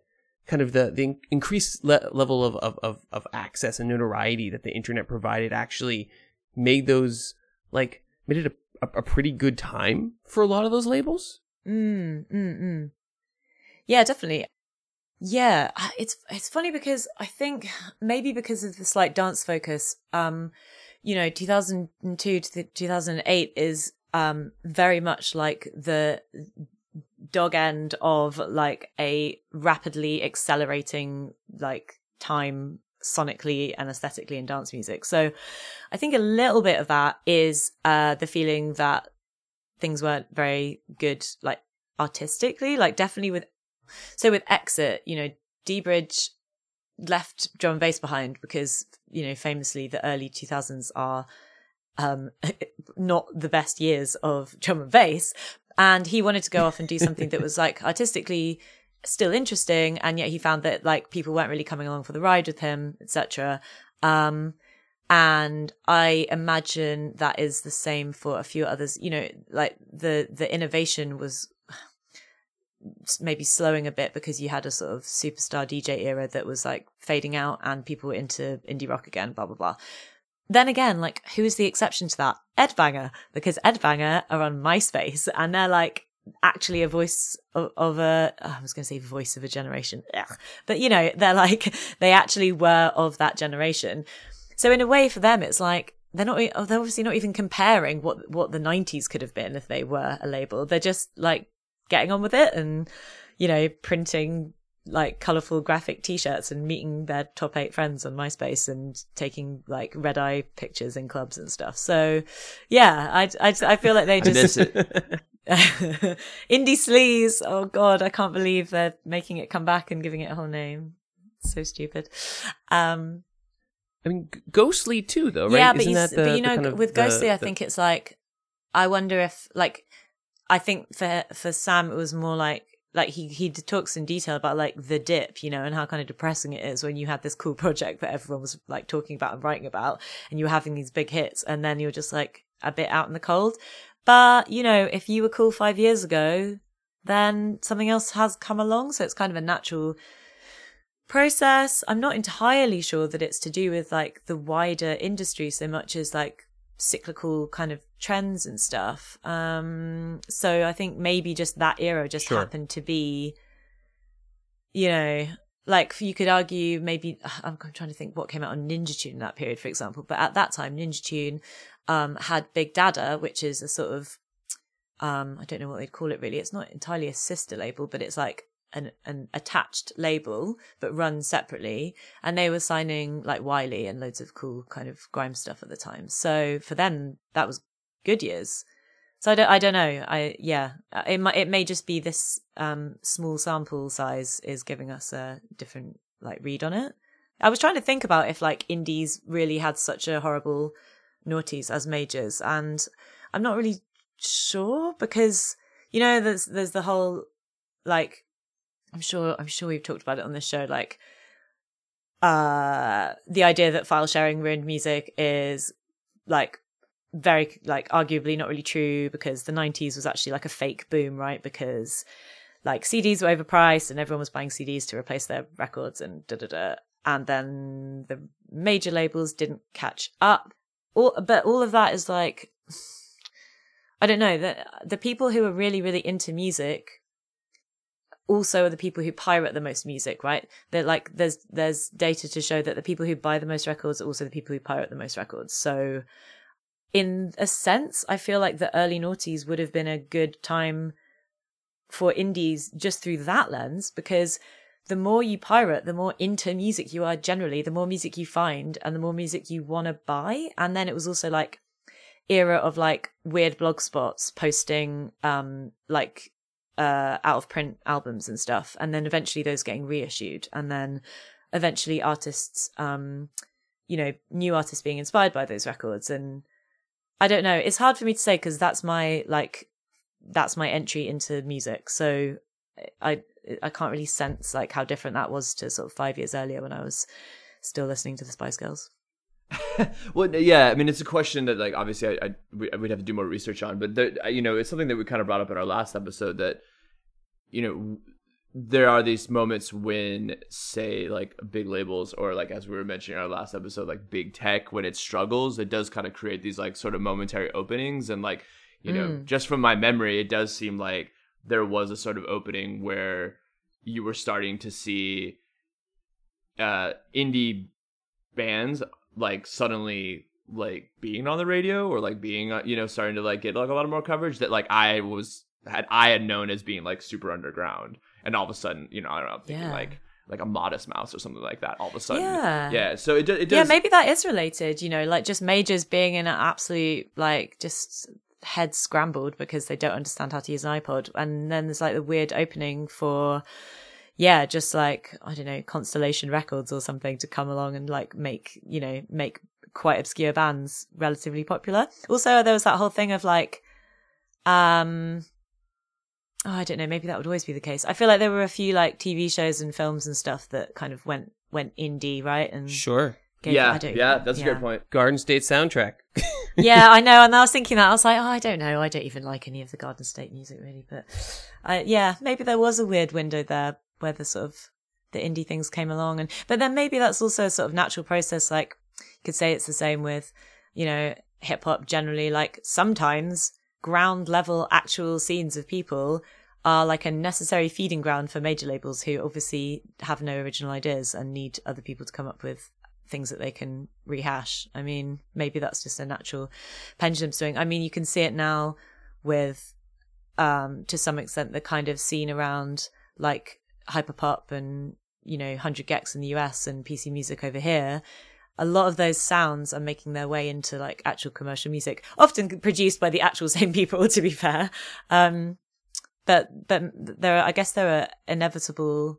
kind of the increased level of access and notoriety that the internet provided actually made those like made it a pretty good time for a lot of those labels. Yeah, definitely. Yeah, it's funny because I think maybe because of the slight dance focus, 2002 to 2008 is very much like the dog end of like a rapidly accelerating like time sonically and aesthetically in dance music. So I think a little bit of that is the feeling that things weren't very good like artistically, like definitely with Exit, D-Bridge left drum and bass behind because, famously the early 2000s are not the best years of drum and bass. And he wanted to go off and do something that was like artistically still interesting. And yet he found that like people weren't really coming along for the ride with him, etc. And I imagine that is the same for a few others, like the innovation was maybe slowing a bit because you had a sort of superstar DJ era that was like fading out and people were into indie rock again, blah, blah, blah. Then again, like who is the exception to that? Ed Banger, because Ed Banger are on MySpace and they're like actually a voice of a generation. Ugh. But they're like, they actually were of that generation. So in a way for them, it's like, they're obviously not even comparing what the 90s could have been if they were a label. They're just like, getting on with it and printing like colorful graphic t-shirts and meeting their top 8 friends on MySpace and taking like red eye pictures in clubs and stuff. So yeah, I feel like they just Indie Sleaze. Oh God, I can't believe they're making it come back and giving it a whole name. It's so stupid. I mean, Ghostly too, though, right? Yeah, but, with Ghostly, I think it's like, I wonder if, like, I think for Sam, it was more like he talks in detail about like the dip, you know, and how kind of depressing it is when you had this cool project that everyone was like talking about and writing about, and you were having these big hits, and then you're just like a bit out in the cold. But, you know, if you were cool 5 years ago, then something else has come along. So it's kind of a natural process. I'm not entirely sure that it's to do with like the wider industry so much as like cyclical kind of trends and stuff. So I think maybe just that era just happened to be, you know, like you could argue maybe, I'm trying to think what came out on Ninja Tune in that period, for example. But at that time, Ninja Tune had Big Dada, which is a sort of, I don't know what they'd call it really. It's not entirely a sister label, but it's like an attached label but run separately. And they were signing like Wiley and loads of cool kind of grime stuff at the time. So for them, that was good years. So I don't know. It may just be this small sample size is giving us a different like read on it. I was trying to think about if like indies really had such a horrible noughties as majors, and I'm not really sure because, you know, there's the whole like, I'm sure we've talked about it on this show, like the idea that file sharing ruined music is like very like arguably not really true, because the 90s was actually like a fake boom, right? Because like CDs were overpriced and everyone was buying CDs to replace their records and and then the major labels didn't catch up. But all of that is like, I don't know, the people who are really, really into music also are the people who pirate the most music, right? They're like, there's data to show that the people who buy the most records are also the people who pirate the most records. So in a sense, I feel like the early noughties would have been a good time for indies just through that lens, because the more you pirate, the more into music you are generally, the more music you find and the more music you want to buy. And then it was also like era of like weird blog spots posting out of print albums and stuff, and then eventually those getting reissued, and then eventually artists new artists being inspired by those records. And I don't know, it's hard for me to say because that's my entry into music, so I can't really sense like how different that was to sort of 5 years earlier when I was still listening to the Spice Girls. Well, yeah, I mean, it's a question that like obviously we'd have to do more research on, but there, you know, it's something that we kind of brought up in our last episode that, you know, there are these moments when, say, like big labels or like, as we were mentioning in our last episode, like big tech, when it struggles, it does kind of create these like sort of momentary openings. And like, you know, just from my memory, it does seem like there was a sort of opening where you were starting to see indie bands like suddenly like being on the radio or like being, you know, starting to like get like a lot of more coverage that like I had known as being like super underground. And all of a sudden, you know, I don't know, I'm thinking like a Modest Mouse or something like that all of a sudden. Yeah. So it does. Yeah, maybe that is related, you know, like just majors being in an absolute like just head scrambled because they don't understand how to use an iPod. And then there's like the weird opening for, yeah, just like, I don't know, Constellation Records or something to come along and like make quite obscure bands relatively popular. Also, there was that whole thing of like, I don't know, maybe that would always be the case. I feel like there were a few like TV shows and films and stuff that kind of went indie, right? And sure. That's a good point. Garden State soundtrack. Yeah, I know. And I was thinking that. I was like, oh, I don't know. I don't even like any of the Garden State music really. But maybe there was a weird window there where the sort of the indie things came along. But then maybe that's also a sort of natural process. Like you could say it's the same with, you know, hip hop generally. Like sometimes ground level actual scenes of people are like a necessary feeding ground for major labels who obviously have no original ideas and need other people to come up with things that they can rehash. I mean, maybe that's just a natural pendulum swing. I mean, you can see it now with to some extent the kind of scene around like hyperpop and, you know, 100 Gex in the US and PC music over here. a lot of those sounds are making their way into like actual commercial music, often produced by the actual same people, to be fair. But there are, I guess there are inevitable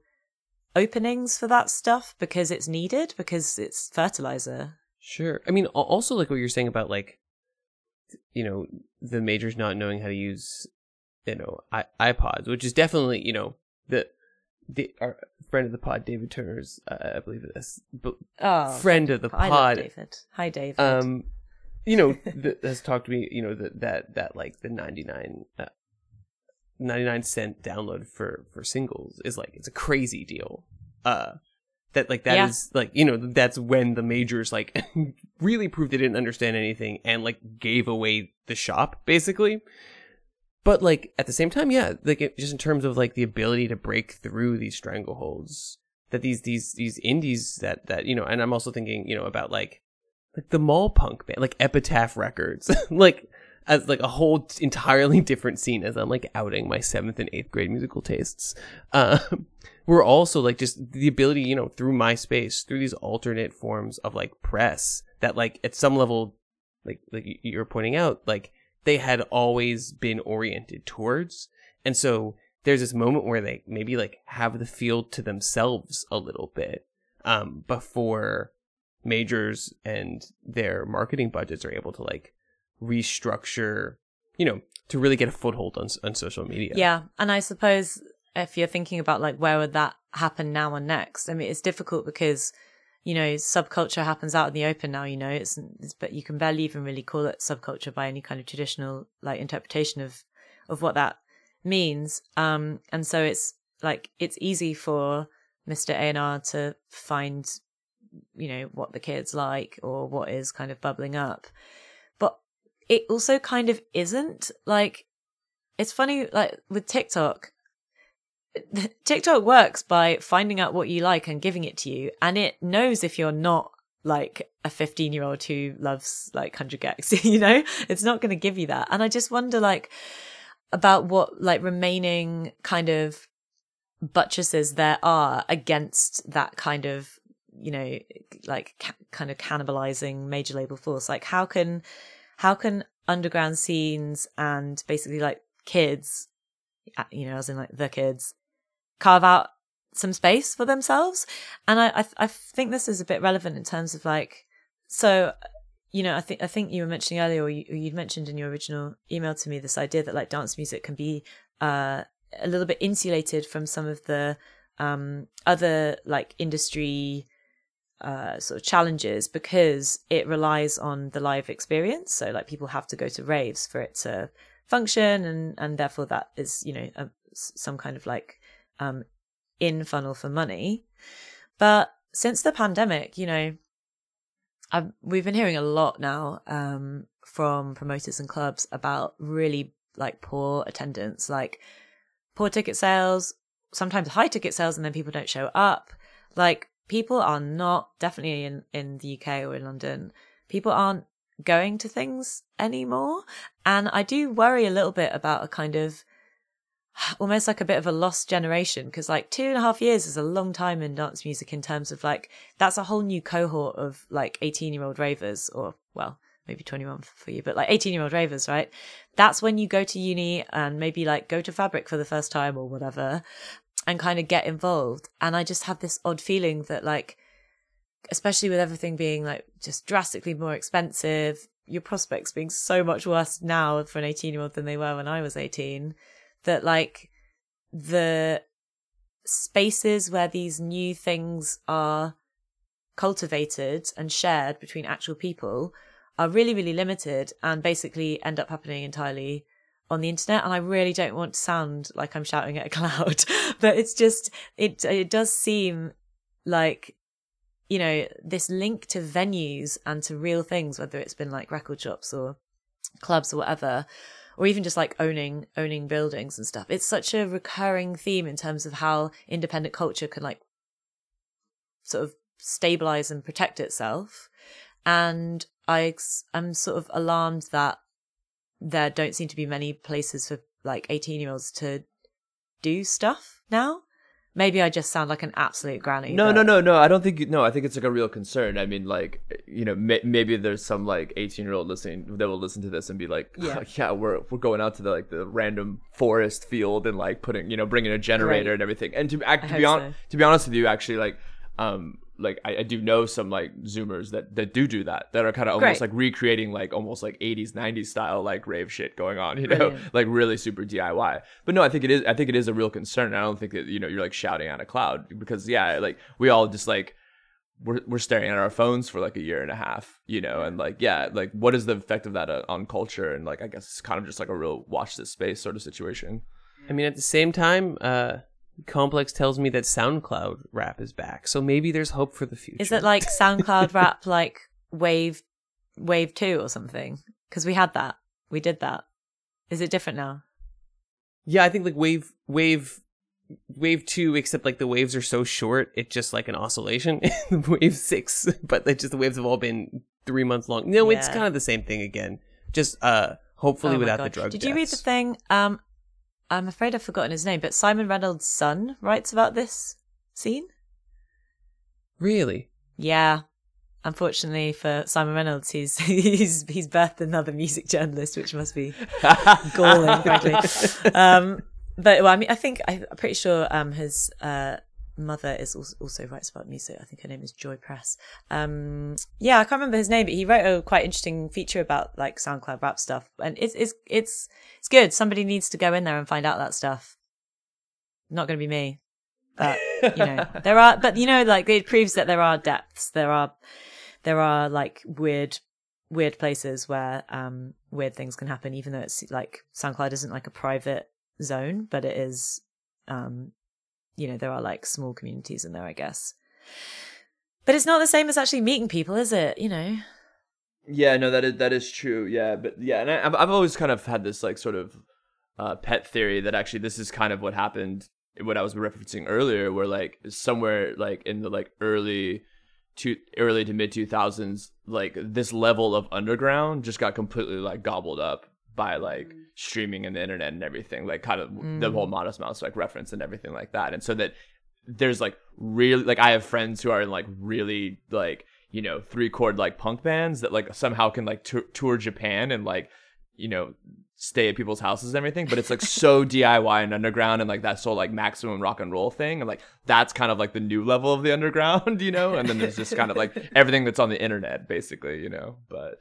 openings for that stuff because it's needed, because it's fertilizer. Sure. I mean, also like what you're saying about like, you know, the majors not knowing how to use, you know, iPods, which is definitely, you know, our friend of the pod, David Turner's, I believe it is, friend of the pod. I love David. Hi, David. You know, has talked to me, you know, that like the 99 cent download for singles is like, it's a crazy deal. That is like, you know, that's when the majors like really proved they didn't understand anything and like gave away the shop basically. But like at the same time, yeah, like it, just in terms of like the ability to break through these strangleholds that these indies that you know, and I'm also thinking, you know, about like the mall punk band, like Epitaph Records, like as like a whole entirely different scene. As I'm like outing my 7th and 8th grade musical tastes, we're also like just the ability, you know, through MySpace, through these alternate forms of like press that like at some level, like you're pointing out, like they had always been oriented towards. And so there's this moment where they maybe like have the field to themselves a little bit before majors and their marketing budgets are able to like restructure, you know, to really get a foothold on social media. Yeah. And I suppose if you're thinking about like where would that happen now or next, I mean, it's difficult because, you know, subculture happens out in the open now, you know, but you can barely even really call it subculture by any kind of traditional like interpretation of what that means. And so it's like, it's easy for Mr. A&R to find, you know, what the kids like or what is kind of bubbling up, but it also kind of isn't. Like, it's funny, like with TikTok works by finding out what you like and giving it to you, and it knows if you're not like a 15-year-old who loves like 100 Gex, you know, it's not going to give you that. And I just wonder like about what like remaining kind of buttresses there are against that kind of, you know, like kind of cannibalizing major label force. Like how can underground scenes and basically like kids, you know, as in like the kids, carve out some space for themselves? And I think this is a bit relevant in terms of like, so, you know, I think you were mentioning earlier, or you'd mentioned in your original email to me, this idea that like dance music can be a little bit insulated from some of the other like industry sort of challenges because it relies on the live experience. So like people have to go to raves for it to function, and therefore that is, you know, some kind of like in funnel for money. But since the pandemic, you know, we've been hearing a lot now from promoters and clubs about really like poor attendance, like poor ticket sales, sometimes high ticket sales, and then people don't show up. Like people are not, definitely in the UK or in London, people aren't going to things anymore. And I do worry a little bit about a kind of almost like a bit of a lost generation, because like 2.5 years is a long time in dance music in terms of like that's a whole new cohort of like 18-year-old ravers, or well maybe 21 for you, but like 18-year-old ravers, right? That's when you go to uni and maybe like go to Fabric for the first time or whatever and kind of get involved. And I just have this odd feeling that like, especially with everything being like just drastically more expensive, your prospects being so much worse now for an 18-year-old than they were when I was 18, that like the spaces where these new things are cultivated and shared between actual people are really, really limited and basically end up happening entirely on the internet. And I really don't want to sound like I'm shouting at a cloud, but it's just, it does seem like, you know, this link to venues and to real things, whether it's been like record shops or clubs or whatever, or even just like owning buildings and stuff. It's such a recurring theme in terms of how independent culture can like sort of stabilize and protect itself. And I'm sort of alarmed that there don't seem to be many places for like 18-year-olds to do stuff now, Maybe I just sound like an absolute granny. No. I don't think. No, I think it's like a real concern. I mean, like, you know, maybe there's some like 18-year-old listening that will listen to this and be like, yeah, we're going out to the like the random forest field and like putting, you know, bringing a generator and everything. And to be honest with you, actually, like I do know some like Zoomers that do that, that are kind of almost like recreating like almost like 80s, 90s style like rave shit going on, you know, like really super DIY. But no, I think it is a real concern. And I don't think that, you know, you're like shouting at a cloud because like we all just like we're staring at our phones for like a year and a half, you know, and like, yeah, like what is the effect of that on culture? And like, I guess it's kind of just like a real watch this space sort of situation. I mean, at the same time, Complex tells me that SoundCloud rap is back, so maybe there's hope for the future. Is it like SoundCloud rap, like wave 2 or something? Because we had that, we did that. Is it different now? Yeah, I think like wave 2, except like the waves are so short, it's just like an oscillation. Wave 6, but like just the waves have all been 3 months long. No, yeah. It's kind of the same thing again. Just hopefully without the drug. Did you read the thing? I'm afraid I've forgotten his name, but Simon Reynolds' son writes about this scene. Really? Yeah. Unfortunately for Simon Reynolds, he's birthed another music journalist, which must be galling, frankly. But well, I mean, I'm pretty sure his mother is also writes about music. I think her name is Joy Press. Yeah, I can't remember his name, but he wrote a quite interesting feature about like SoundCloud rap stuff, and it's good. Somebody needs to go in there and find out that stuff. Not going to be me, but you know like it proves that there are depths. There are like weird places where weird things can happen, even though it's like SoundCloud isn't like a private zone, but it is. You know, there are like small communities in there, I guess. But it's not the same as actually meeting people, is it? You know? Yeah, no, that is true. Yeah. But yeah, and I've always kind of had this like sort of pet theory that actually this is kind of what happened, what I was referencing earlier, where like somewhere like in the like early to mid 2000s, like this level of underground just got completely like gobbled up by like streaming and the internet and everything, like kind of the whole Modest Mouse like reference and everything like that. And so that there's like really like I have friends who are in like really like, you know, 3-chord like punk bands that like somehow can like tour Japan and like, you know, stay at people's houses and everything, but it's like so DIY and underground and like that sort of like maximum rock and roll thing, and like that's kind of like the new level of the underground, you know. And then there's just kind of like everything that's on the internet basically, you know. But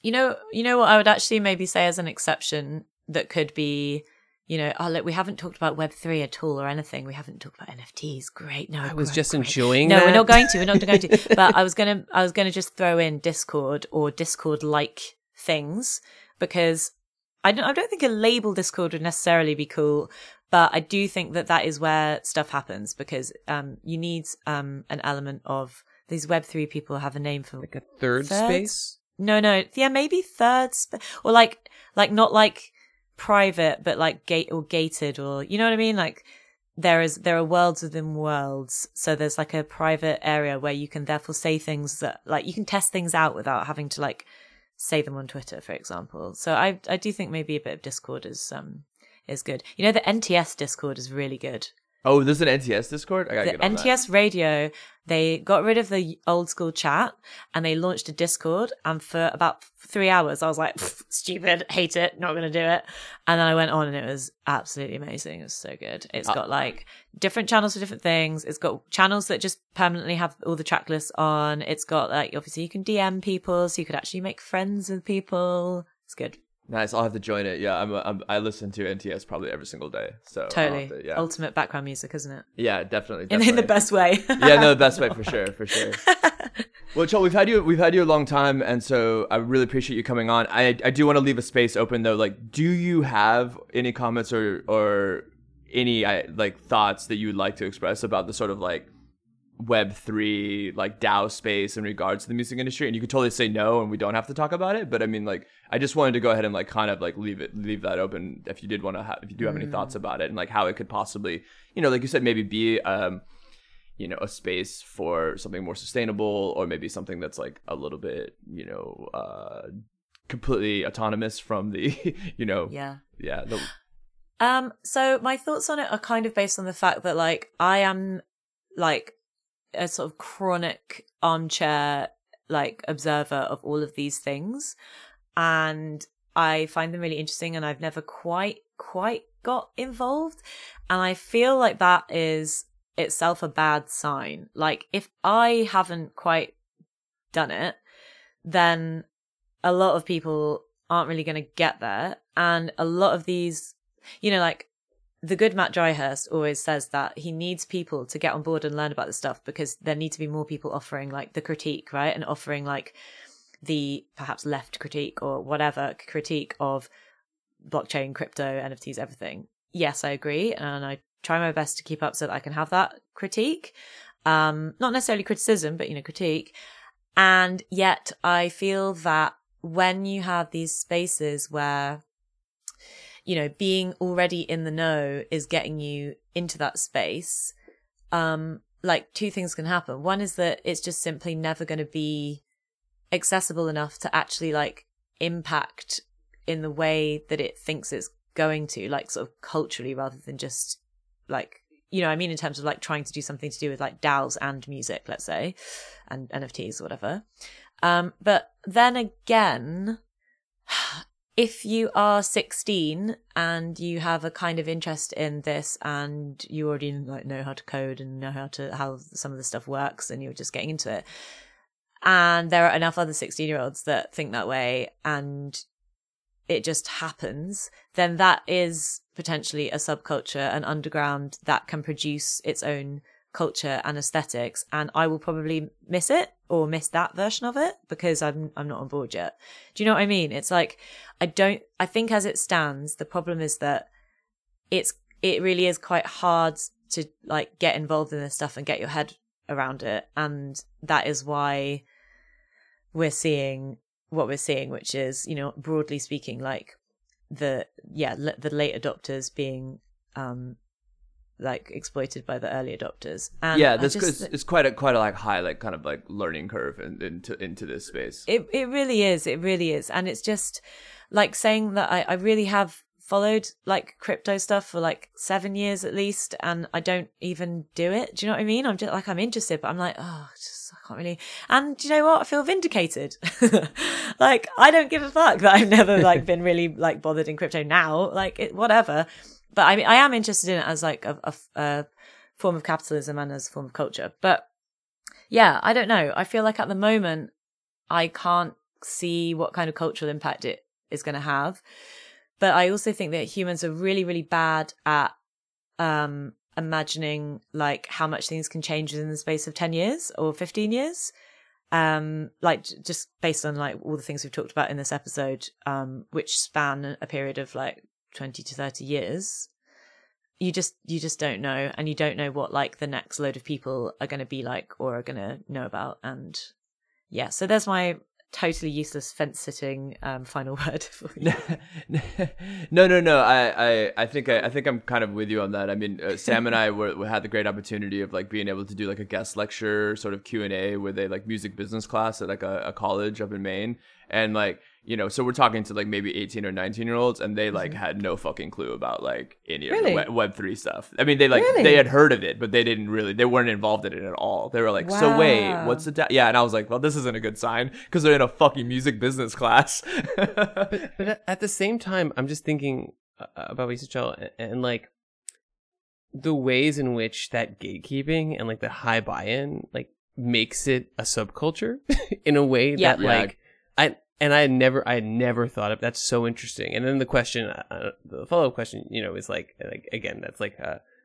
You know what I would actually maybe say as an exception that could be, you know, oh, look, we haven't talked about Web3 at all or anything. We haven't talked about NFTs. Great. No, I was just enjoying that. No, we're not going to. But I was going to just throw in Discord or Discord-like things, because I don't think a label Discord would necessarily be cool, but I do think that is where stuff happens, because you need an element of these Web3 people have a name for like a third space. No. Yeah, maybe third or like not like private, but like gate or gated, or you know what I mean? Like there are worlds within worlds. So there's like a private area where you can therefore say things that like you can test things out without having to like say them on Twitter, for example. So I do think maybe a bit of Discord is good. You know, the NTS Discord is really good. Oh, there's an NTS Discord? I gotta get on that. The NTS Radio, they got rid of the old school chat and they launched a Discord. And for about 3 hours, I was like, stupid, hate it, not going to do it. And then I went on and it was absolutely amazing. It was so good. It's got like different channels for different things. It's got channels that just permanently have all the track lists on. It's got like, obviously, you can DM people, so you could actually make friends with people. It's good. Nice. I'll have to join it. Yeah, I listen to NTS probably every single day. So totally, ultimate background music, isn't it? Yeah, definitely. In the best way. The best way for sure. Well, Chal, we've had you a long time, and so I really appreciate you coming on. I do want to leave a space open though. Like, do you have any comments or any like thoughts that you would like to express about the sort of like Web3 like DAO space in regards to the music industry? And you could totally say no and we don't have to talk about it, but I mean, like, I just wanted to go ahead and like kind of like leave that open if you did want to have any thoughts about it, and like how it could possibly, you know, like you said, maybe be you know, a space for something more sustainable, or maybe something that's like a little bit, you know, completely autonomous from the you know. So my thoughts on it are kind of based on the fact that, like, I am, like, a sort of chronic armchair, like, observer of all of these things. And I find them really interesting, and I've never quite got involved. And I feel like that is itself a bad sign. Like, if I haven't quite done it, then a lot of people aren't really going to get there. And a lot of these, you know, like, the good Matt Dryhurst always says that he needs people to get on board and learn about this stuff, because there need to be more people offering, like, the critique, right? And offering, like, the perhaps left critique or whatever critique of blockchain, crypto, NFTs, everything. Yes, I agree. And I try my best to keep up so that I can have that critique. Not necessarily criticism, but, you know, critique. And yet I feel that when you have these spaces where, you know, being already in the know is getting you into that space, like, two things can happen. One is that it's just simply never going to be accessible enough to actually, like, impact in the way that it thinks it's going to, like, sort of culturally, rather than just, like, you know, I mean, in terms of, like, trying to do something to do with, like, DAOs and music, let's say, and NFTs or whatever. But then again, if you are 16 and you have a kind of interest in this, and you already, like, know how to code and know how some of the stuff works, and you're just getting into it, and there are enough other 16-year-olds that think that way, and it just happens, then that is potentially a subculture, an underground that can produce its own culture and aesthetics. And I will probably miss it, or miss that version of it, because I'm not on board yet. Do you know what I mean? It's like, I think as it stands, the problem is that it really is quite hard to, like, get involved in this stuff and get your head around it. And that is why we're seeing what we're seeing, which is, you know, broadly speaking, like, the late adopters being, like, exploited by the early adopters. And yeah, this it's quite a like high, like, kind of like learning curve into this space. It really is, and it's just like saying that I really have followed, like, crypto stuff for, like, 7 years at least, and I don't even do it. Do you know what I mean? I'm just like, I'm interested, but I'm like, I can't really. And do you know what? I feel vindicated. Like, I don't give a fuck that I've never, like, been really, like, bothered in crypto now. Like, whatever. But I mean, I am interested in it as, like, a form of capitalism and as a form of culture. But yeah, I don't know. I feel like at the moment, I can't see what kind of cultural impact it is going to have. But I also think that humans are really, really bad at imagining, like, how much things can change within the space of 10 years or 15 years. Like, just based on, like, all the things we've talked about in this episode, which span a period of, like, 20 to 30 years, you just don't know, and you don't know what, like, the next load of people are going to be like, or are going to know about. And yeah, so there's my totally useless fence sitting final word for you. No. I think I'm kind of with you on that. I mean, Sam and I had the great opportunity of, like, being able to do, like, a guest lecture sort of Q&A with a, like, music business class at, like, a college up in Maine, and, like, you know, so we're talking to, like, maybe 18 or 19-year-olds, and they, like, had no fucking clue about, like, any of the Web3 stuff. I mean, they, like, they had heard of it, but they didn't really, they weren't involved in it at all. They were like, wow. So wait, what's the, yeah, and I was like, well, this isn't a good sign, because they're in a fucking music business class. but at the same time, I'm just thinking about Chal and, like, the ways in which that gatekeeping and, like, the high buy-in, like, makes it a subculture in a way that, like, I had never thought of. That's so interesting. And then the question, the follow-up question, you know, is like again, that's like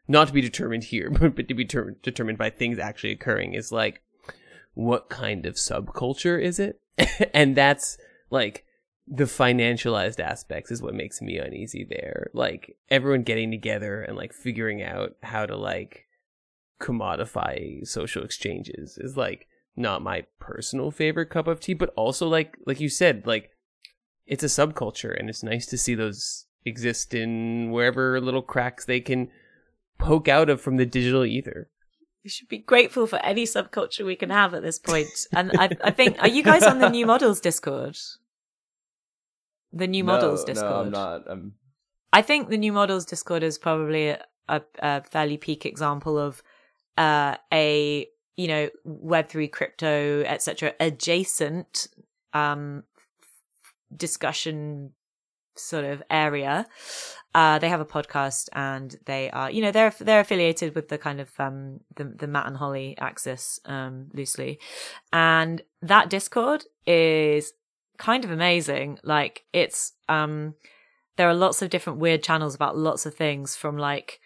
not to be determined here, but to be determined by things actually occurring. Is like, what kind of subculture is it? And that's like the financialized aspects is what makes me uneasy there. Like, everyone getting together and, like, figuring out how to, like, commodify social exchanges is, like, not my personal favorite cup of tea, but also like you said, like, it's a subculture, and it's nice to see those exist in wherever little cracks they can poke out of from the digital ether. We should be grateful for any subculture we can have at this point. And I think, are you guys on the New Models Discord? No, I'm not. I think the New Models Discord is probably a fairly peak example of a, you know, Web3 crypto, etc. adjacent discussion sort of area. They have a podcast, and they are, you know, they're affiliated with the kind of the Matt and Holly axis loosely, and that Discord is kind of amazing. Like, it's there are lots of different weird channels about lots of things, from like,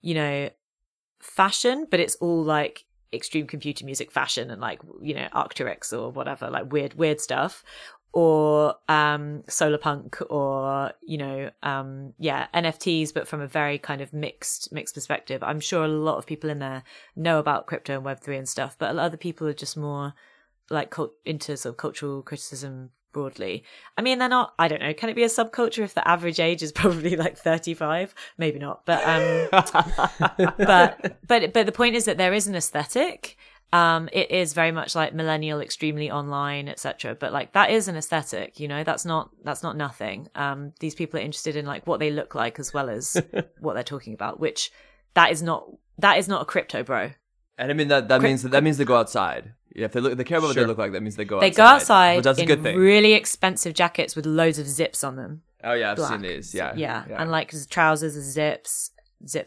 you know, fashion, but it's all like extreme computer music fashion and like, you know, Arc'teryx or whatever, like weird stuff, or solar punk, or, you know, NFTs, but from a very kind of mixed perspective. I'm sure a lot of people in there know about crypto and Web3 and stuff, but a lot of other people are just more like into sort of cultural criticism broadly. I mean, they're not, I don't know, can it be a subculture if the average age is probably like 35? Maybe not, but but the point is that there is an aesthetic. It is very much like millennial, extremely online, etc. But like, that is an aesthetic, you know, that's not nothing. These people are interested in like what they look like as well as what they're talking about, which that is not a crypto bro. And I mean, that means they go outside. Yeah, if they care about what they look like, that means they go outside. They go outside, which, that's in a good thing. Really expensive jackets with loads of zips on them. Oh yeah, I've seen these. Yeah. Yeah, and like trousers, zips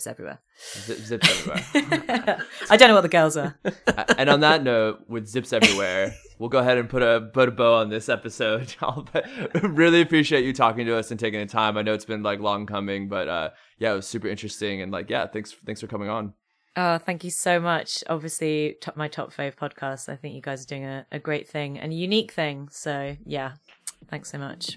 everywhere. Zips everywhere. I don't know what the girls are. And on that note, with zips everywhere, we'll go ahead and put a bow on this episode. Really appreciate you talking to us and taking the time. I know it's been like long coming, but yeah, it was super interesting, and like, yeah, thanks for coming on. Oh, thank you so much. Obviously, my top fave podcast. I think you guys are doing a great thing and a unique thing. So yeah, thanks so much.